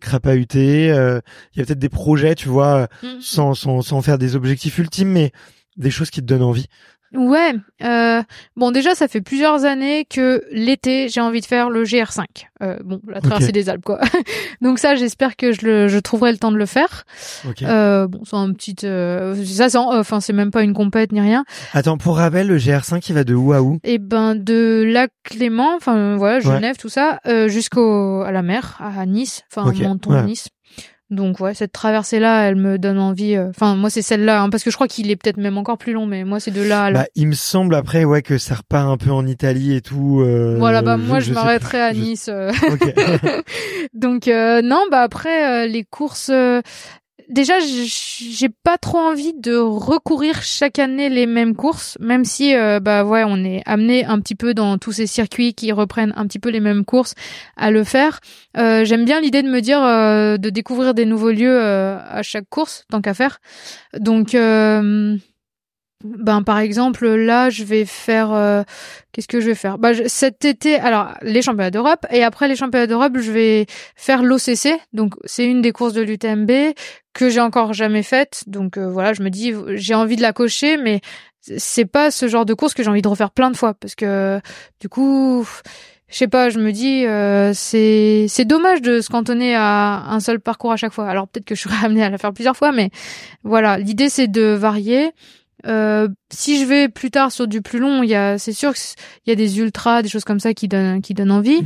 crapahuter. Il y a peut-être des projets, tu vois, sans faire des objectifs ultimes, mais des choses qui te donnent envie. Ouais. Déjà, ça fait plusieurs années que l'été, j'ai envie de faire le GR5. La traversée des Alpes, quoi. Donc ça, j'espère que je trouverai le temps de le faire. Okay. C'est un petit, c'est même pas une compète ni rien. Attends, pour rappel, le GR5, il va de où à où? De Lac Léman, Genève, tout ça, à la mer, à Nice, Menton, Nice. Donc cette traversée là, elle me donne envie. Moi c'est celle-là, hein, parce que je crois qu'il est peut-être même encore plus long, mais moi c'est de là à là. Il me semble après que ça repart un peu en Italie et tout. Moi je m'arrêterai à Nice. Okay. Donc après les courses. Déjà, j'ai pas trop envie de recourir chaque année les mêmes courses, même si on est amené un petit peu dans tous ces circuits qui reprennent un petit peu les mêmes courses à le faire. J'aime bien l'idée de me dire de découvrir des nouveaux lieux à chaque course, tant qu'à faire. Donc par exemple, là, je vais faire... qu'est-ce que je vais faire ? Cet été, alors, les championnats d'Europe. Et après les championnats d'Europe, je vais faire l'OCC. Donc, c'est une des courses de l'UTMB que j'ai encore jamais faite. Donc, je me dis, j'ai envie de la cocher, mais c'est pas ce genre de course que j'ai envie de refaire plein de fois. Parce que, du coup... Je sais pas, je me dis c'est dommage de se cantonner à un seul parcours à chaque fois. Alors peut-être que je serais amenée à la faire plusieurs fois, mais voilà, l'idée c'est de varier. Si je vais plus tard sur du plus long, c'est sûr qu'il y a des ultras, des choses comme ça qui donnent envie.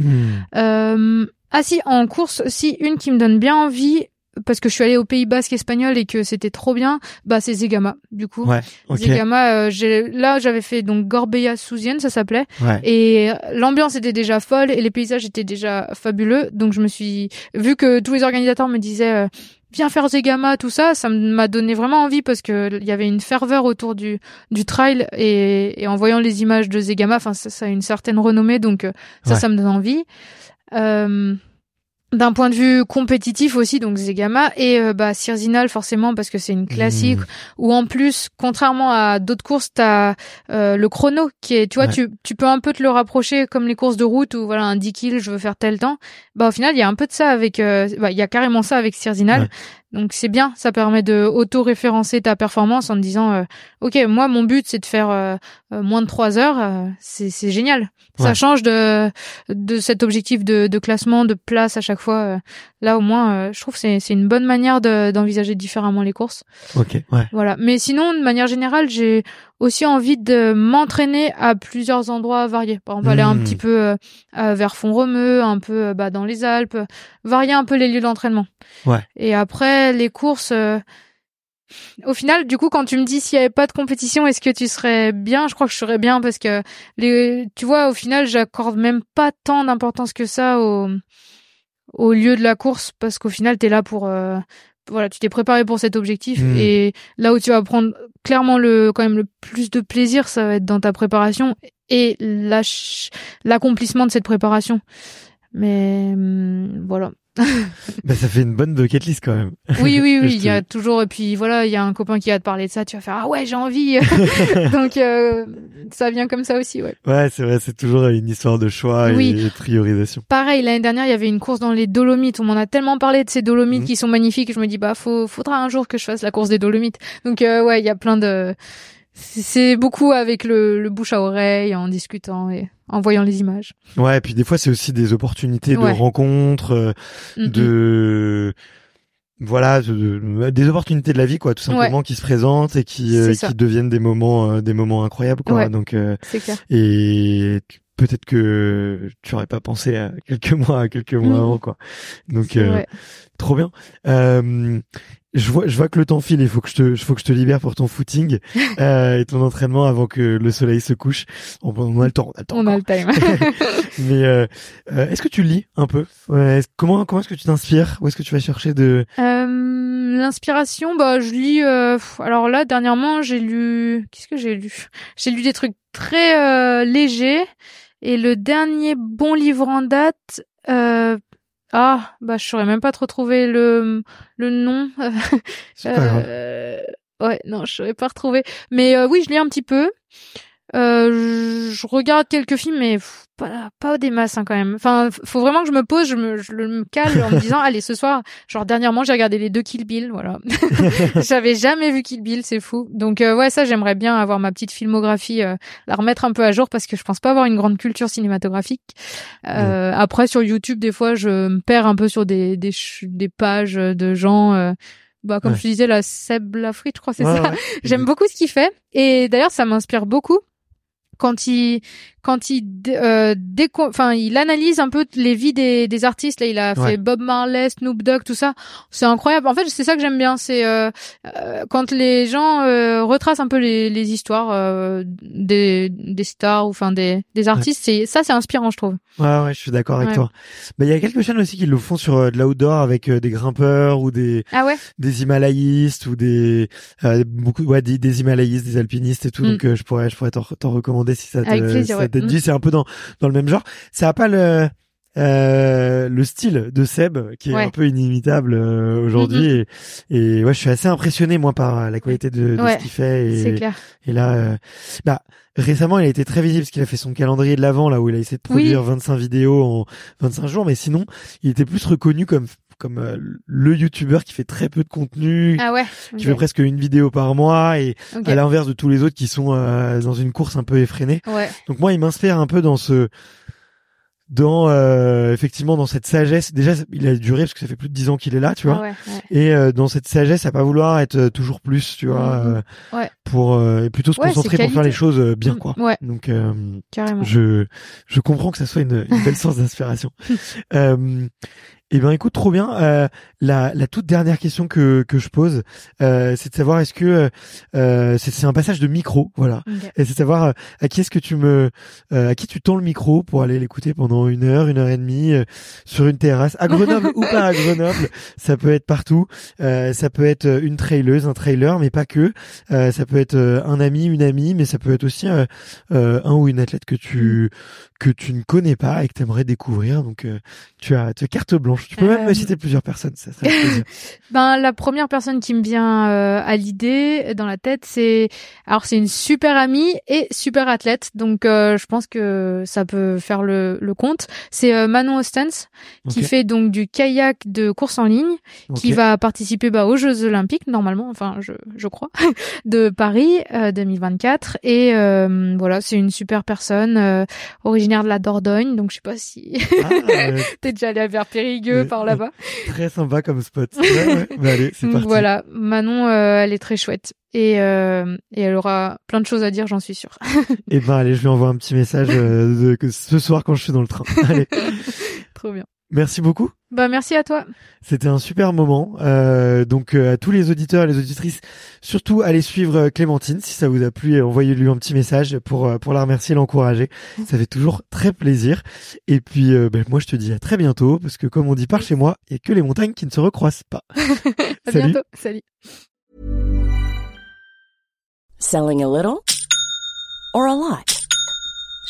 En course, une qui me donne bien envie, parce que je suis allée au Pays Basque espagnol et que c'était trop bien, bah c'est Zegama du coup. Ouais, okay. Zegama, là j'avais fait donc Gorbeia Suzien, ça s'appelait. Ouais. Et l'ambiance était déjà folle et les paysages étaient déjà fabuleux, donc je me suis vu que tous les organisateurs me disaient viens faire Zegama, tout ça, ça m'a donné vraiment envie parce que il y avait une ferveur autour du trail et en voyant les images de Zegama, enfin ça a une certaine renommée, donc ça, ouais, ça me donne envie. D'un point de vue compétitif aussi, donc Zegama et Sirzinal forcément parce que c'est une classique où en plus contrairement à d'autres courses t'as le chrono qui est, tu vois, ouais, tu peux un peu te le rapprocher comme les courses de route où voilà un 10 kills je veux faire tel temps, bah au final il y a un peu de ça avec il y a carrément ça avec Sirzinal, ouais. Donc c'est bien, ça permet de auto-référencer ta performance en te disant OK, moi mon but c'est de faire moins de 3 heures, c'est génial. Ouais. Ça change de cet objectif de classement, de place à chaque fois. Là au moins je trouve que c'est une bonne manière d'envisager différemment les courses. OK, ouais. Voilà, mais sinon de manière générale, j'ai aussi envie de m'entraîner à plusieurs endroits variés. Par exemple, aller un petit peu vers Font-Romeu, un peu dans les Alpes, varier un peu les lieux d'entraînement. Ouais. Et après, les courses... Au final, du coup, quand tu me dis s'il n'y avait pas de compétition, est-ce que tu serais bien ? Je crois que je serais bien parce que, tu vois, au final, j'accorde même pas tant d'importance que ça au lieu de la course parce qu'au final, t'es là pour... Voilà, tu t'es préparé pour cet objectif et là où tu vas prendre clairement quand même le plus de plaisir, ça va être dans ta préparation et l'accomplissement de cette préparation. Mais voilà. Ça fait une bonne bucket list quand même. Oui, il y a toujours, et puis voilà, il y a un copain qui va te parler de ça, tu vas faire ah ouais, j'ai envie. Donc ça vient comme ça aussi, ouais. Ouais, c'est vrai, c'est toujours une histoire de choix, oui, et de priorisation. Pareil, l'année dernière, il y avait une course dans les Dolomites, on m'en a tellement parlé de ces Dolomites qui sont magnifiques, je me dis faudra un jour que je fasse la course des Dolomites. Donc ouais, il y a plein de c'est beaucoup avec le bouche à oreille, en discutant et en voyant les images. Ouais, et puis des fois c'est aussi des opportunités de rencontres, des opportunités de la vie quoi, tout simplement, qui se présentent et qui deviennent des moments incroyables quoi. Ouais. Donc c'est clair. Et peut-être que tu aurais pas pensé à quelques mois avant quoi. Donc trop bien. Je vois que le temps file, il faut que je te libère pour ton footing et ton entraînement avant que le soleil se couche. On a le temps. On a le time. Mais est-ce que tu lis un peu ? Comment est-ce que tu t'inspires ? Où est-ce que tu vas chercher de l'inspiration ? Je lis. Alors là, dernièrement, j'ai lu. Qu'est-ce que j'ai lu ? J'ai lu des trucs très légers. Et le dernier bon livre en date. Je saurais même pas trop trouver le nom. C'est pas grave. Je saurais pas retrouver. Mais oui, je lis un petit peu. Je regarde quelques films, mais pas des masses hein, quand même. Enfin, faut vraiment que je me pose, je me cale en me disant, allez, ce soir, genre dernièrement, j'ai regardé les 2 Kill Bill, voilà. J'avais jamais vu Kill Bill, c'est fou. Donc ça, j'aimerais bien avoir ma petite filmographie, la remettre un peu à jour parce que je pense pas avoir une grande culture cinématographique. Après, sur YouTube, des fois, je me perds un peu sur des pages de gens. Comme je disais, la Seb la frite, je crois, c'est ça. Ouais. J'aime beaucoup ce qu'il fait. Et d'ailleurs, ça m'inspire beaucoup quand il analyse un peu les vies des artistes. Là, il a fait Bob Marley, Snoop Dogg, tout ça. C'est incroyable. En fait, c'est ça que j'aime bien. C'est quand les gens retracent un peu les histoires des stars ou des artistes. Ouais. C'est inspirant, je trouve. Ouais, je suis d'accord avec toi. Il y a quelques chaînes aussi qui le font sur de l'outdoor avec des grimpeurs ou des himalayistes ou des himalayistes, des alpinistes et tout. Donc je pourrais t'en recommander. Si ça te dit, c'est un peu dans le même genre. Ça a pas le style de Seb qui est un peu inimitable aujourd'hui et je suis assez impressionné moi par la qualité de ce qu'il fait c'est clair. Et là récemment, il a été très visible parce qu'il a fait son calendrier de l'avant là où il a essayé de produire 25 vidéos en 25 jours, mais sinon, il était plus reconnu comme le youtubeur qui fait très peu de contenu, qui fait presque une vidéo par mois et à l'inverse de tous les autres qui sont dans une course un peu effrénée. Ouais. Donc moi, il m'inspire un peu effectivement dans cette sagesse. Déjà, il a duré parce que ça fait plus de 10 ans qu'il est là, tu vois. Ouais. Et dans cette sagesse à pas vouloir être toujours plus, tu vois, pour plutôt se concentrer pour faire les choses bien quoi. Ouais. Donc carrément. Je comprends que ça soit une belle source d'inspiration. Eh bien, écoute, trop bien. La toute dernière question que je pose, c'est de savoir est-ce que c'est un passage de micro, voilà. Okay. Et c'est de savoir à qui est-ce que à qui tu tends le micro pour aller l'écouter pendant une heure et demie sur une terrasse à Grenoble ou pas à Grenoble. Ça peut être partout. Ça peut être une traileuse, un trailer, mais pas que. Ça peut être un ami, une amie, mais ça peut être aussi un ou une athlète que tu ne connais pas et que t'aimerais découvrir. Donc tu as carte blanche. Tu peux même me citer plusieurs personnes, ça serait plaisir. Ben la première personne qui me vient à l'idée, dans la tête, c'est une super amie et super athlète. Donc je pense que ça peut faire le compte. C'est Manon Ostens qui fait donc du kayak de course en ligne, qui va participer aux Jeux Olympiques normalement, enfin je crois, de Paris 2024. Et voilà, c'est une super personne originaire de la Dordogne, donc je sais pas si t'es déjà allé à Verpérigueux par là-bas. Très sympa comme spot. Ouais. Mais allez, c'est parti. Voilà, Manon, elle est très chouette. Et elle aura plein de choses à dire, j'en suis sûre. Et ben allez, je lui envoie un petit message ce soir quand je suis dans le train. Allez. Trop bien. Merci beaucoup. Bah merci à toi. C'était un super moment. Donc à tous les auditeurs et les auditrices, surtout allez suivre Clémentine si ça vous a plu, envoyez-lui un petit message pour la remercier et l'encourager. Ça fait toujours très plaisir. Et puis moi je te dis à très bientôt parce que comme on dit par chez moi, il n'y a que les montagnes qui ne se recroisent pas. À salut. Bientôt. Salut. Selling a little or a lot?